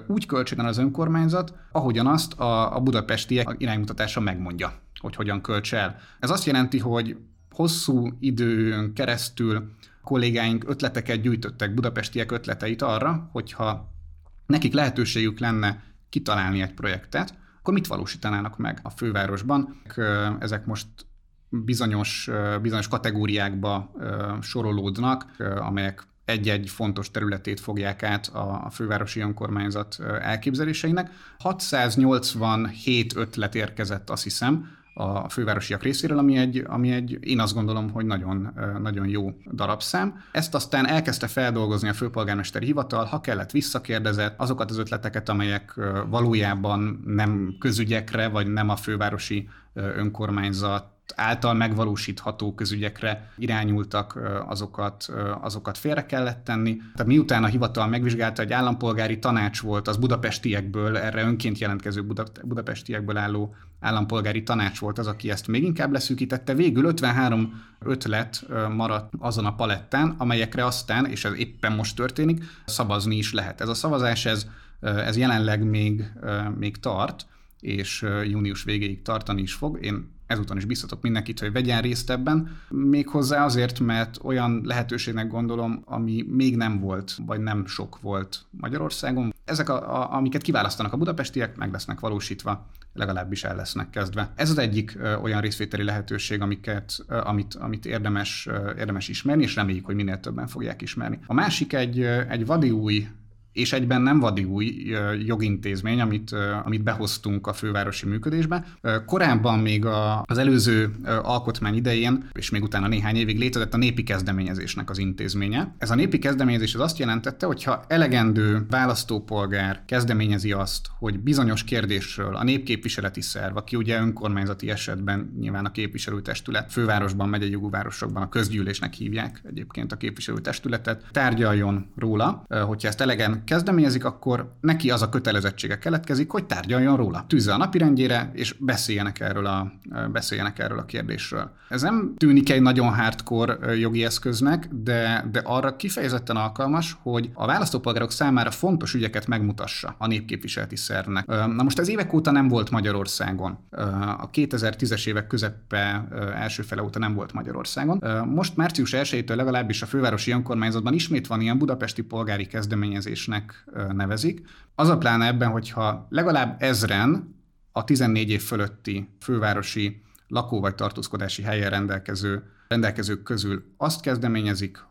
úgy költsen az önkormányzat, ahogyan azt a, a budapesti iránymutatása megmondja, hogy hogyan költs el. Ez azt jelenti, hogy hosszú időn keresztül kollégáink ötleteket gyűjtöttek, budapestiek ötleteit arra, hogyha nekik lehetőségük lenne kitalálni egy projektet, akkor mit valósítanának meg a fővárosban? Ezek most bizonyos, bizonyos kategóriákba sorolódnak, amelyek egy-egy fontos területét fogják át a fővárosi önkormányzat elképzeléseinek. hatszáznyolcvanhét ötlet érkezett, azt hiszem, a fővárosiak részéről, ami egy, ami egy én azt gondolom, hogy nagyon, nagyon jó darabszám. Ezt aztán elkezdte feldolgozni a főpolgármesteri hivatal, ha kellett, visszakérdezett azokat az ötleteket, amelyek valójában nem közügyekre, vagy nem a fővárosi önkormányzat által megvalósítható közügyekre irányultak, azokat, azokat félre kellett tenni. Tehát miután a hivatal megvizsgálta, egy állampolgári tanács volt, az budapestiekből, erre önként jelentkező budapestiekből álló állampolgári tanács volt az, aki ezt még inkább leszűkítette. Végül ötvenhárom ötlet maradt azon a palettán, amelyekre aztán, és ez éppen most történik, szavazni is lehet. Ez a szavazás, ez, ez jelenleg még, még tart, és június végéig tartani is fog. Én ezúton is biztatok mindenkit, hogy vegyen részt ebben, méghozzá azért, mert olyan lehetőségnek gondolom, ami még nem volt, vagy nem sok volt Magyarországon. Ezek, a, a, amiket kiválasztanak a budapestiek, meg lesznek valósítva, legalábbis el lesznek kezdve. Ez az egyik ö, olyan részvételi lehetőség, amiket, ö, amit, amit érdemes, ö, érdemes ismerni, és reméljük, hogy minél többen fogják ismerni. A másik egy, ö, egy vadiúj, és egyben nem vadiúj jogintézmény, amit, amit behoztunk a fővárosi működésbe. Korábban még a, az előző alkotmány idején, és még utána néhány évig létezett a népi kezdeményezésnek az intézménye. Ez a népi kezdeményezés az azt jelentette, hogy ha elegendő választópolgár kezdeményezi azt, hogy bizonyos kérdésről a népképviseleti szerv, aki ugye önkormányzati esetben nyilván a képviselőtestület, fővárosban, megyei jogú városokban a közgyűlésnek hívják egyébként a képviselőtestületet, tárgyaljon róla, hogyha ezt elegen kezdeményezik, akkor neki az a kötelezettsége keletkezik, hogy tárgyaljon róla. Tűzze a napirendjére, és beszéljenek erről a, beszéljenek erről a kérdésről. Ez nem tűnik egy nagyon hardcore jogi eszköznek, de, de arra kifejezetten alkalmas, hogy a választópolgárok számára fontos ügyeket megmutassa a népképviseleti szervnek. Na most ez évek óta nem volt Magyarországon. A kétezer-tízes évek közepe első fele óta nem volt Magyarországon. Most március elsejétől legalábbis a fővárosi önkormányzatban ismét van ilyen budapesti polgári kezdeményezés nevezik. Az a pláne ebben, hogyha legalább ezren a tizennégy év fölötti fővárosi lakó- vagy tartózkodási helyen rendelkező, rendelkezők közül azt kezdeményezik,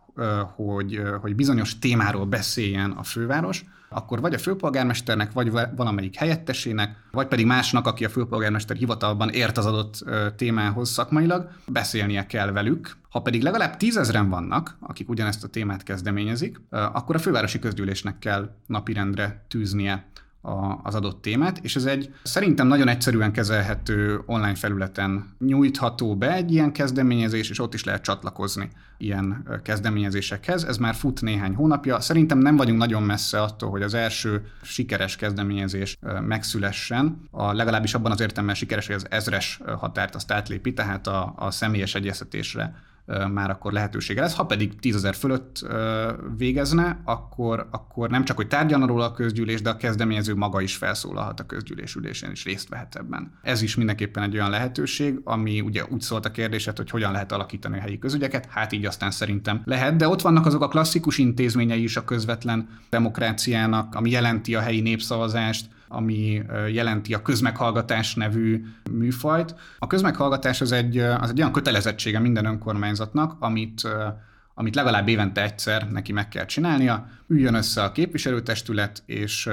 hogy, hogy bizonyos témáról beszéljen a főváros, akkor vagy a főpolgármesternek, vagy valamelyik helyettesének, vagy pedig másnak, aki a főpolgármester hivatalban ért az adott témához szakmailag, beszélnie kell velük. Ha pedig legalább tízezren vannak, akik ugyanezt a témát kezdeményezik, akkor a fővárosi közgyűlésnek kell napirendre tűznie az adott témát, és ez egy szerintem nagyon egyszerűen kezelhető online felületen nyújtható be egy ilyen kezdeményezés, és ott is lehet csatlakozni ilyen kezdeményezésekhez. Ez már fut néhány hónapja. Szerintem nem vagyunk nagyon messze attól, hogy az első sikeres kezdeményezés megszülessen, a, legalábbis abban az értelemben sikeres, hogy az ezres határt azt átlépi, tehát a, a személyes egyeztetésre már akkor lehetősége lesz. Ha pedig tízezer fölött végezne, akkor, akkor nem csak, hogy tárgyalna róla a közgyűlés, de a kezdeményező maga is felszólalhat a közgyűlés ülésén, és részt vehet ebben. Ez is mindenképpen egy olyan lehetőség, ami ugye úgy szólt a kérdésed, hogy hogyan lehet alakítani a helyi közügyeket, hát így aztán szerintem lehet, de ott vannak azok a klasszikus intézményei is a közvetlen demokráciának, ami jelenti a helyi népszavazást, ami jelenti a közmeghallgatás nevű műfajt. A közmeghallgatás az egy, az egy olyan kötelezettsége minden önkormányzatnak, amit, amit legalább évente egyszer neki meg kell csinálnia. üljön össze a képviselőtestület, és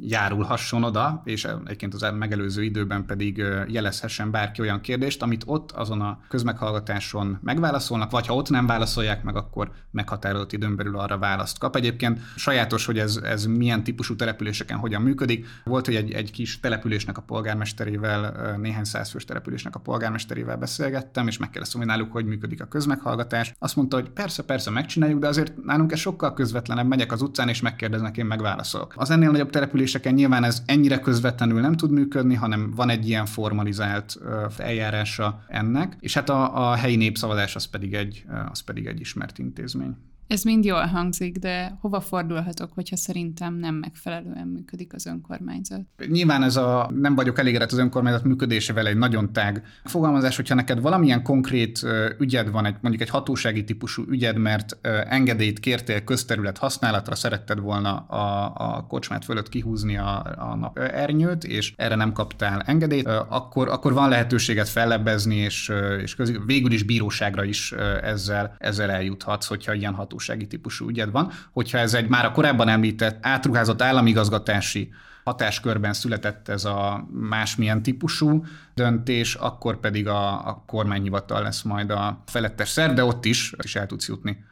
járulhasson oda, és egyébként az megelőző időben pedig jelezhessen bárki olyan kérdést, amit ott azon a közmeghallgatáson megválaszolnak, vagy ha ott nem válaszolják meg, akkor meghatározott időn belül arra választ kap. Egyébként sajátos, hogy ez, ez milyen típusú településeken hogyan működik. Volt, hogy egy, egy kis településnek a polgármesterével, néhány százfős településnek a polgármesterével beszélgettem, és megkérdeztem náluk, hogy működik a közmeghallgatás. Azt mondta, hogy persze, persze megcsináljuk, de azért nálunk ez sokkal közvetlenebb, megyek az utcán, és megkérdeznek, én megválaszolok. Az ennél nagyobb településeken nyilván ez ennyire közvetlenül nem tud működni, hanem van egy ilyen formalizált eljárása ennek, és hát a, a helyi népszavazás az pedig, egy, az pedig egy ismert intézmény. Ez mind jól hangzik, de hova fordulhatok, hogyha szerintem nem megfelelően működik az önkormányzat? Nyilván ez a nem vagyok elégedett az önkormányzat működésével egy nagyon tág fogalmazás, hogyha neked valamilyen konkrét ügyed van, egy, mondjuk egy hatósági típusú ügyed, mert engedélyt kértél közterület használatra, szeretted volna a, a kocsmát fölött kihúzni a, a napernyőt, és erre nem kaptál engedélyt, akkor, akkor van lehetőséget fellebbezni, és, és közül, végül is bíróságra is ezzel, ezzel eljuthatsz, hogyha ilyen ható típusú ügyed van, hogyha ez egy már a korábban említett átruházott államigazgatási hatáskörben született ez a másmilyen típusú döntés, akkor pedig a, a kormányhivatal lesz majd a felettes szerv, de ott is, is el tudsz jutni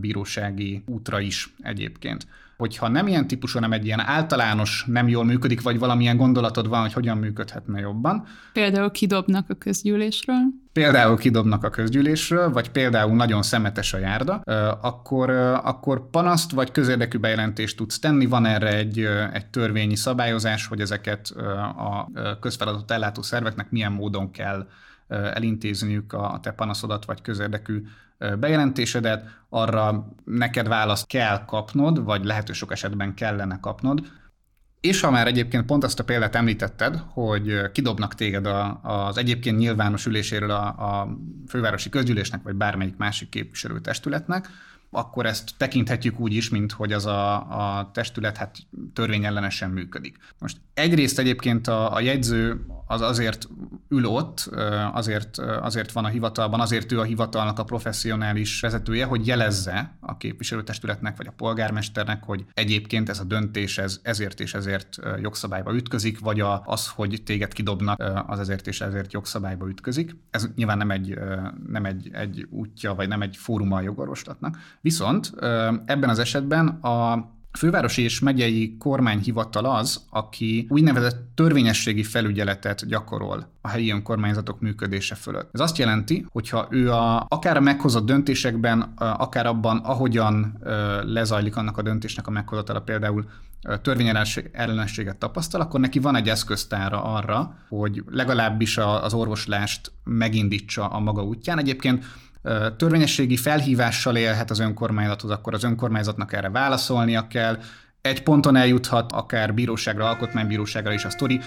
bírósági útra is egyébként. Hogyha nem ilyen típusú, hanem egy ilyen általános nem jól működik, vagy valamilyen gondolatod van, hogy hogyan működhetne jobban. Például kidobnak a közgyűlésről. Például kidobnak a közgyűlésről, vagy például nagyon szemetes a járda, akkor, akkor panaszt vagy közérdekű bejelentést tudsz tenni. Van erre egy, egy törvényi szabályozás, hogy ezeket a közfeladatot ellátó szerveknek milyen módon kell elintézniük a te panaszodat vagy közérdekű bejelentésedet, arra neked választ kell kapnod, vagy lehetős sok esetben kellene kapnod. És ha már egyébként pont azt a példát említetted, hogy kidobnak téged a, az egyébként nyilvános üléséről a, a fővárosi közgyűlésnek, vagy bármelyik másik képviselőtestületnek, akkor ezt tekinthetjük úgy is, mint hogy az a, a testület hát törvényellenesen működik. Most egyrészt egyébként a, a jegyző az azért ül ott, azért, azért van a hivatalban, azért ő a hivatalnak a professzionális vezetője, hogy jelezze a képviselőtestületnek vagy a polgármesternek, hogy egyébként ez a döntés ez ezért és ezért jogszabályba ütközik, vagy az, hogy téged kidobnak, az ezért és ezért jogszabályba ütközik. Ez nyilván nem egy, nem egy, egy útja, vagy nem egy fóruma a jogorvoslatnak. Viszont ebben az esetben a fővárosi és megyei kormányhivatal az, aki úgynevezett törvényességi felügyeletet gyakorol a helyi önkormányzatok működése fölött. Ez azt jelenti, hogyha ő a, akár a meghozott döntésekben, akár abban, ahogyan lezajlik annak a döntésnek a meghozatala, például törvényellenességet tapasztal, akkor neki van egy eszköztára arra, hogy legalábbis az orvoslást megindítsa a maga útján. Egyébként törvényességi felhívással élhet az önkormányzathoz, akkor az önkormányzatnak erre válaszolnia kell. Egy ponton eljuthat akár bíróságra, alkotmánybíróságra is a sztori.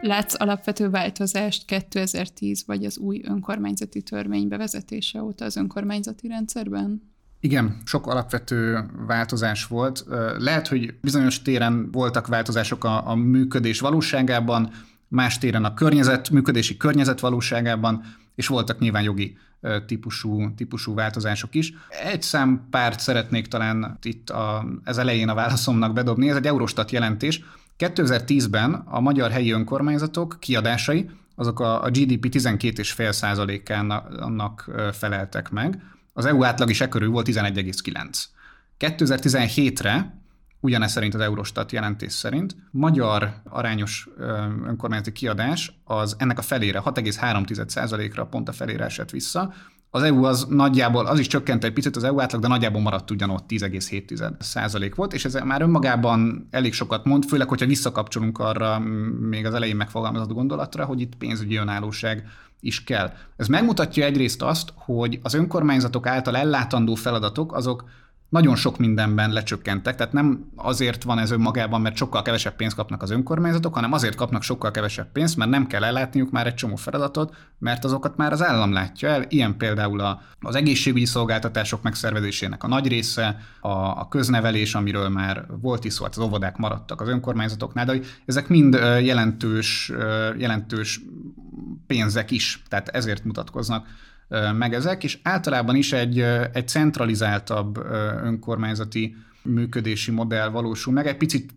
Látsz alapvető változást kétezer-tíz vagy az új önkormányzati törvény bevezetése óta az önkormányzati rendszerben? Igen, sok alapvető változás volt. Lehet, hogy bizonyos téren voltak változások a, a működés valóságában, más téren a környezet, működési környezet valóságában, és voltak nyilván jogi típusú, típusú változások is. Egy szám párt szeretnék talán itt a, ez elején a válaszomnak bedobni, ez egy Eurostat jelentés. kétezer-tízben a magyar helyi önkormányzatok kiadásai, azok a, a gé dé pé tizenkét egész öt tized százalékának feleltek meg. Az é u átlag is e körül volt, tizenegy egész kilenc. kétezer-tizenhétre, ugyanez szerint az Eurostat jelentés szerint, magyar arányos önkormányzati kiadás az ennek a felére, hat egész három tized százalékra, pont a felére esett vissza. Az é u az nagyjából, az is csökkent egy picit az é u átlag, de nagyjából maradt ugyanott, tíz egész hét tized százalék volt, és ez már önmagában elég sokat mond, főleg, hogyha visszakapcsolunk arra még az elején megfogalmazott gondolatra, hogy itt pénzügyi önállóság is kell. Ez megmutatja egyrészt azt, hogy az önkormányzatok által ellátandó feladatok azok nagyon sok mindenben lecsökkentek, tehát nem azért van ez önmagában, mert sokkal kevesebb pénzt kapnak az önkormányzatok, hanem azért kapnak sokkal kevesebb pénzt, mert nem kell ellátniuk már egy csomó feladatot, mert azokat már az állam látja el, ilyen például a, az egészségügyi szolgáltatások megszervezésének a nagy része, a, a köznevelés, amiről már volt is szó, az óvodák maradtak az önkormányzatoknál, de ezek mind jelentős, jelentős pénzek is, tehát ezért mutatkoznak meg ezek, és általában is egy, egy centralizáltabb önkormányzati működési modell valósul meg, egy picit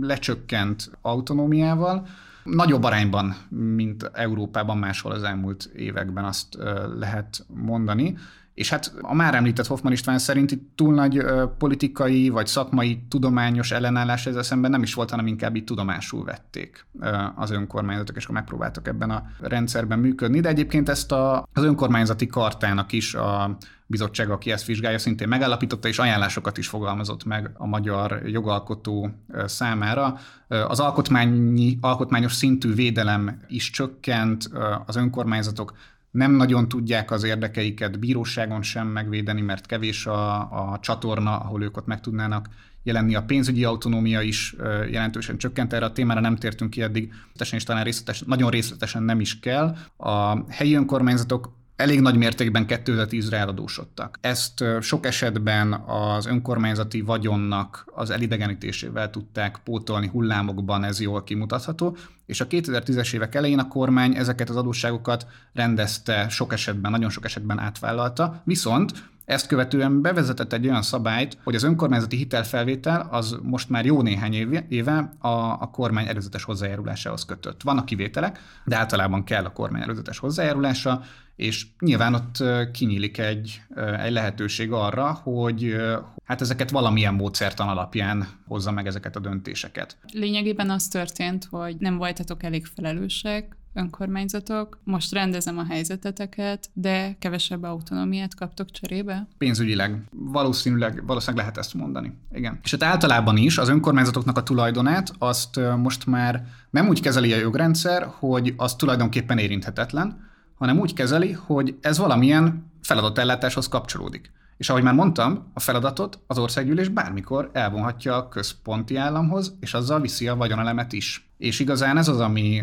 lecsökkent autonómiával, nagyobb arányban, mint Európában máshol az elmúlt években, azt lehet mondani. És hát a már említett Hoffmann István szerint itt túl nagy politikai vagy szakmai tudományos ellenállás ezzel szemben nem is volt, hanem inkább így tudomásul vették az önkormányzatok, és akkor megpróbáltak ebben a rendszerben működni. De egyébként ezt a, az önkormányzati kartának is a bizottság, aki ezt vizsgálja, szintén megállapította, és ajánlásokat is fogalmazott meg a magyar jogalkotó számára. Az alkotmányi, alkotmányos szintű védelem is csökkent, az önkormányzatok nem nagyon tudják az érdekeiket bíróságon sem megvédeni, mert kevés a, a csatorna, ahol ők ott meg tudnának jelenni. A pénzügyi autonómia is jelentősen csökkent, erre a témára nem tértünk ki eddig, és talán részletesen, nagyon részletesen nem is kell. A helyi önkormányzatok elég nagy mértékben kétezer-tízre eladósodtak. Ezt sok esetben az önkormányzati vagyonnak az elidegenítésével tudták pótolni hullámokban, ez jól kimutatható, és a kétezer-tízes évek elején a kormány ezeket az adósságokat rendezte, sok esetben, nagyon sok esetben átvállalta, viszont ezt követően bevezetett egy olyan szabályt, hogy az önkormányzati hitelfelvétel az most már jó néhány éve a, a kormány előzetes hozzájárulásához kötött. Vannak kivételek, de általában kell a kormány előzetes hozzájárulása, és nyilván ott kinyílik egy, egy lehetőség arra, hogy hát ezeket valamilyen módszertan alapján hozza meg ezeket a döntéseket. Lényegében az történt, hogy nem voltatok elég felelősek, önkormányzatok, most rendezem a helyzeteteket, de kevesebb autonómiát kaptok cserébe? Pénzügyileg. Valószínűleg, valószínűleg lehet ezt mondani. Igen. És hát általában is az önkormányzatoknak a tulajdonát azt most már nem úgy kezeli a jogrendszer, hogy az tulajdonképpen érinthetetlen, hanem úgy kezeli, hogy ez valamilyen feladatellátáshoz kapcsolódik. És ahogy már mondtam, a feladatot az országgyűlés bármikor elvonhatja a központi államhoz, és azzal viszi a vagyonelemet is. És igazán ez az, ami,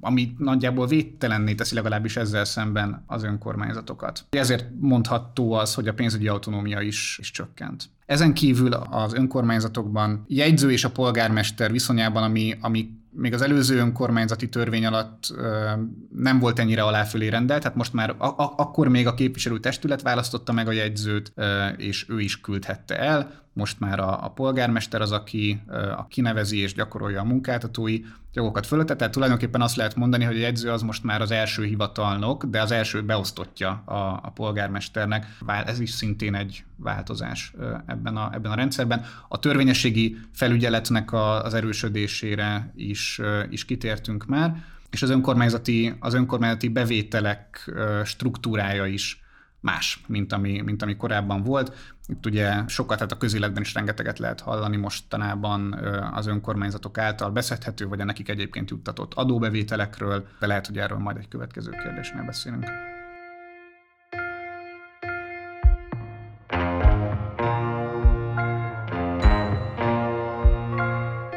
ami nagyjából védtelenné teszi legalábbis ezzel szemben az önkormányzatokat. Ezért mondható az, hogy a pénzügyi autonómia is, is csökkent. Ezen kívül az önkormányzatokban jegyző és a polgármester viszonyában, ami, ami még az előző önkormányzati törvény alatt ö, nem volt ennyire aláfölé rendelt, tehát most már a, a, akkor még a képviselőtestület választotta meg a jegyzőt, ö, és ő is küldhette el. Most már a, a polgármester az, aki ö, a kinevezi és gyakorolja a munkáltatói jogokat fölötte, tehát tulajdonképpen azt lehet mondani, hogy a jegyző az most már az első hivatalnok, de az első beosztottja a, a polgármesternek. Ez is szintén egy változás ebben a, ebben a rendszerben. A törvényességi felügyeletnek a, az erősödésére is, is kitértünk már, és az önkormányzati, az önkormányzati bevételek struktúrája is más, mint ami, mint ami korábban volt. Itt ugye sokat, hát a közéletben is rengeteget lehet hallani mostanában az önkormányzatok által beszedhető, vagy a nekik egyébként juttatott adóbevételekről, de lehet, hogy erről majd egy következő kérdésnél beszélünk.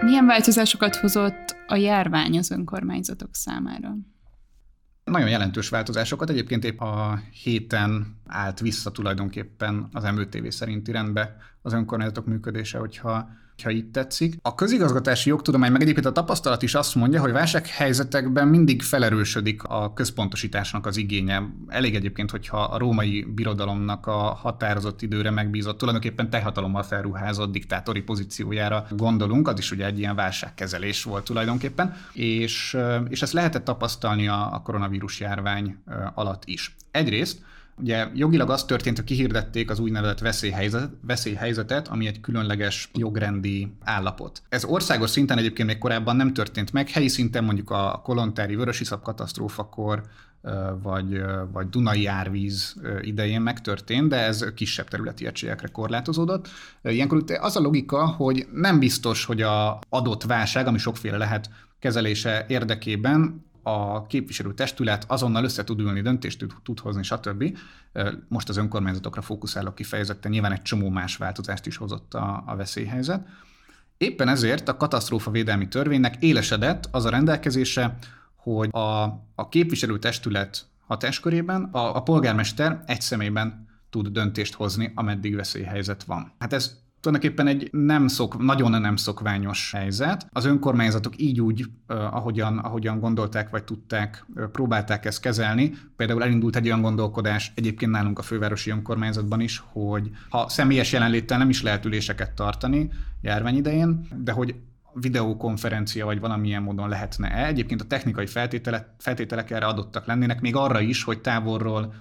Milyen változásokat hozott a járvány az önkormányzatok számára? Nagyon jelentős változásokat, egyébként épp a héten állt vissza tulajdonképpen az em o té vé szerinti rendbe az önkormányzatok működése, hogyha, hogyha így tetszik. A közigazgatási jogtudomány, meg egyébként a tapasztalat is azt mondja, hogy válsághelyzetekben mindig felerősödik a központosításnak az igénye. Elég egyébként, hogyha a római birodalomnak a határozott időre megbízott, tulajdonképpen teljhatalommal felruházott diktátori pozíciójára gondolunk, az is ugye egy ilyen válságkezelés volt tulajdonképpen, és, és ezt lehetett tapasztalni a, a koronavírus járvány alatt is. Egyrészt, ugye jogilag az történt, hogy kihirdették az úgynevezett veszélyhelyzet, veszélyhelyzetet, ami egy különleges jogrendi állapot. Ez országos szinten egyébként még korábban nem történt meg, helyi szinten mondjuk a kolontári vörösiszap katasztrófakor, vagy, vagy Dunai árvíz idején megtörtént, de ez kisebb területi egységekre korlátozódott. Ilyenkor az a logika, hogy nem biztos, hogy az adott válság, ami sokféle lehet kezelése érdekében, a képviselőtestület azonnal össze tud ülni, döntést tud hozni, stb. Most az önkormányzatokra fókuszálok kifejezetten, nyilván egy csomó más változást is hozott a, a veszélyhelyzet. Éppen ezért a katasztrófavédelmi törvénynek élesedett az a rendelkezése, hogy a, a képviselőtestület hatáskörében a, a polgármester egy személyben tud döntést hozni, ameddig veszélyhelyzet van. Hát ez tulajdonképpen egy nem szok, nagyon nem szokványos helyzet. Az önkormányzatok így úgy, ahogyan, ahogyan gondolták vagy tudták, próbálták ezt kezelni. Például elindult egy olyan gondolkodás, egyébként nálunk a fővárosi önkormányzatban is, hogy ha személyes jelenléttel nem is lehet üléseket tartani járvány idején, de hogy videokonferencia vagy valamilyen módon lehetne-e. Egyébként a technikai feltételek, feltételek erre adottak lennének, még arra is, hogy távolról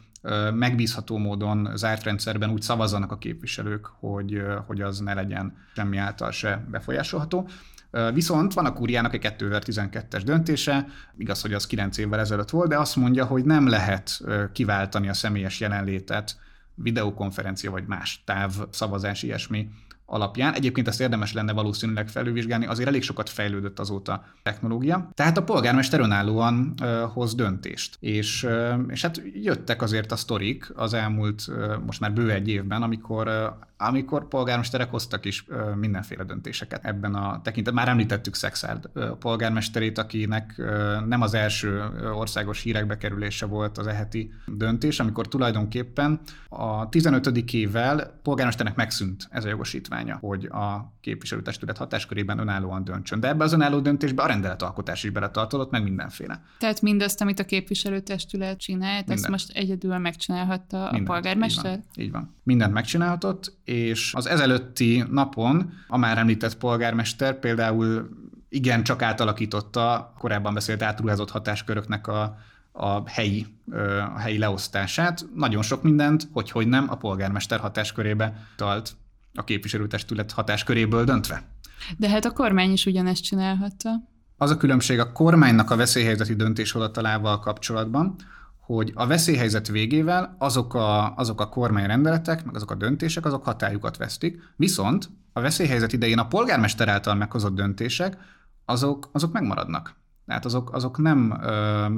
megbízható módon zárt rendszerben úgy szavazzanak a képviselők, hogy, hogy az ne legyen semmi által se befolyásolható. Viszont van a Kúriának egy kétezer-tizenkettes döntése, igaz, hogy az kilenc évvel ezelőtt volt, de azt mondja, hogy nem lehet kiváltani a személyes jelenlétet videokonferencia vagy más táv szavazás ilyesmi alapján. Egyébként ezt érdemes lenne valószínűleg felülvizsgálni, azért elég sokat fejlődött azóta technológia. Tehát a polgármester önállóan ö, hoz döntést. És, ö, és hát jöttek azért a sztorik az elmúlt, ö, most már bő egy évben, amikor, ö, amikor polgármesterek hoztak is ö, mindenféle döntéseket ebben a tekintetben. Már említettük Szexárd ö, polgármesterét, akinek ö, nem az első országos hírekbe kerülése volt az eheti döntés, amikor tulajdonképpen a tizenötödik évvel polgármesternek megszűnt ez a jogosítvány, hogy a képviselőtestület hatáskörében önállóan döntsön. De ebbe az önálló döntésbe a rendeletalkotás is beletartozott, meg mindenféle. Tehát mindazt, amit a képviselőtestület csinált, mindent. Ezt most egyedül megcsinálhatta mindent. A polgármester? Így van. Így van. Mindent megcsinálhatott, és az ezelőtti napon a már említett polgármester például igen csak átalakította korábban beszélt átruházott hatásköröknek a a helyi, a helyi leosztását. Nagyon sok mindent, hogy, hogy nem a polgármester hatáskörébe tart a képviselőtestület hatásköréből döntve. De hát a kormány is ugyanezt csinálhatta. Az a különbség a kormánynak a veszélyhelyzeti döntéshozatalával kapcsolatban, hogy a veszélyhelyzet végével azok a, azok a kormányrendeletek, meg azok a döntések, azok hatályukat vesztik, viszont a veszélyhelyzet idején a polgármester által meghozott döntések, azok, azok megmaradnak. Tehát azok, azok, nem,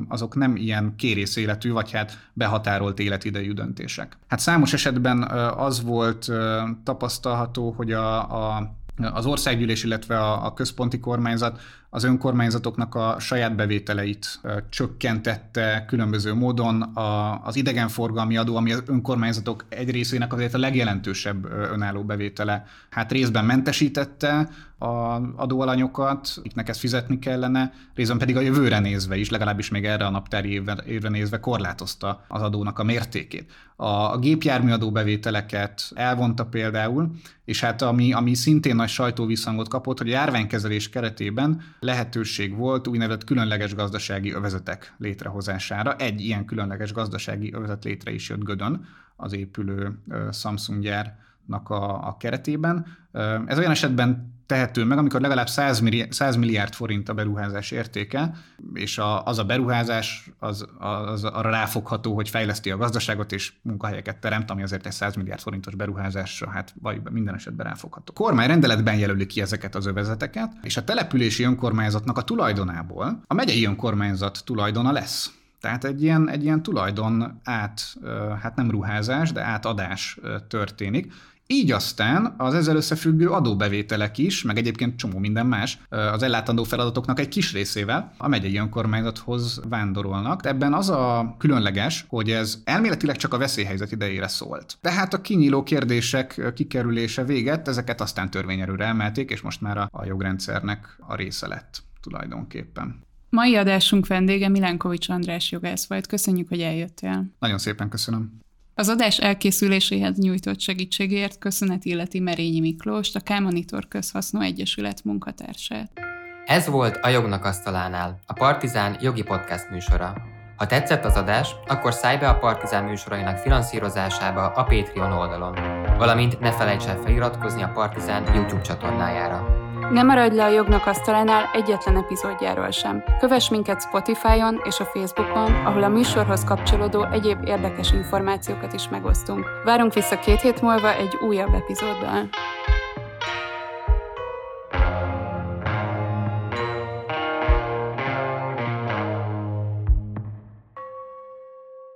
azok nem ilyen kérészéletű, vagy hát behatárolt életidejű döntések. Hát számos esetben az volt tapasztalható, hogy a, a, az országgyűlés, illetve a, a központi kormányzat az önkormányzatoknak a saját bevételeit csökkentette különböző módon. A, az idegenforgalmi adó, ami az önkormányzatok egy részének azért a legjelentősebb önálló bevétele, hát részben mentesítette az adóalanyokat, akiknek ezt fizetni kellene, részben pedig a jövőre nézve is, legalábbis még erre a naptári évre, évre nézve korlátozta az adónak a mértékét. A, a gépjármű adóbevételeket elvonta például, és hát ami, ami szintén nagy sajtóvisszhangot kapott, hogy a járványkezelés keretében lehetőség volt úgynevezett különleges gazdasági övezetek létrehozására. Egy ilyen különleges gazdasági övezet létre is jött Gödön, az épülő Samsung gyárnak a, a keretében. Ez olyan esetben tehető meg, amikor legalább száz milliárd forint a beruházás értéke, és a, az a beruházás az, az arra ráfogható, hogy fejleszti a gazdaságot és munkahelyeket teremt, ami azért egy száz milliárd forintos beruházásra, hát vagy minden esetben ráfogható. Kormány rendeletben jelöli ki ezeket az övezeteket, és a települési önkormányzatnak a tulajdonából a megyei önkormányzat tulajdona lesz. Tehát egy ilyen, egy ilyen tulajdon át, hát nem ruházás, de átadás történik. Így aztán az ezzel összefüggő adóbevételek is, meg egyébként csomó minden más, az ellátandó feladatoknak egy kis részével a megyei önkormányzathoz vándorolnak. Ebben az a különleges, hogy ez elméletileg csak a veszélyhelyzet idejére szólt. Tehát a kinyíló kérdések kikerülése véget, ezeket aztán törvényerőre emelték, és most már a jogrendszernek a része lett tulajdonképpen. Mai adásunk vendége Milánkovics András jogász volt. Köszönjük, hogy eljöttél. Nagyon szépen köszönöm. Az adás elkészüléséhez nyújtott segítségért köszönet illeti Merényi Miklóst, a K-Monitor Közhasznú Egyesület munkatársát. Ez volt a Jognak Asztalánál, a Partizán jogi podcast műsora. Ha tetszett az adás, akkor szállj be a Partizán műsorainak finanszírozásába a Patreon oldalon, valamint ne felejts el feliratkozni a Partizán YouTube csatornájára. Ne maradj le a Jognak Asztalánál egyetlen epizódjáról sem. Kövess minket Spotify-on és a Facebookon, ahol a műsorhoz kapcsolódó egyéb érdekes információkat is megosztunk. Várunk vissza két hét múlva egy újabb epizóddal.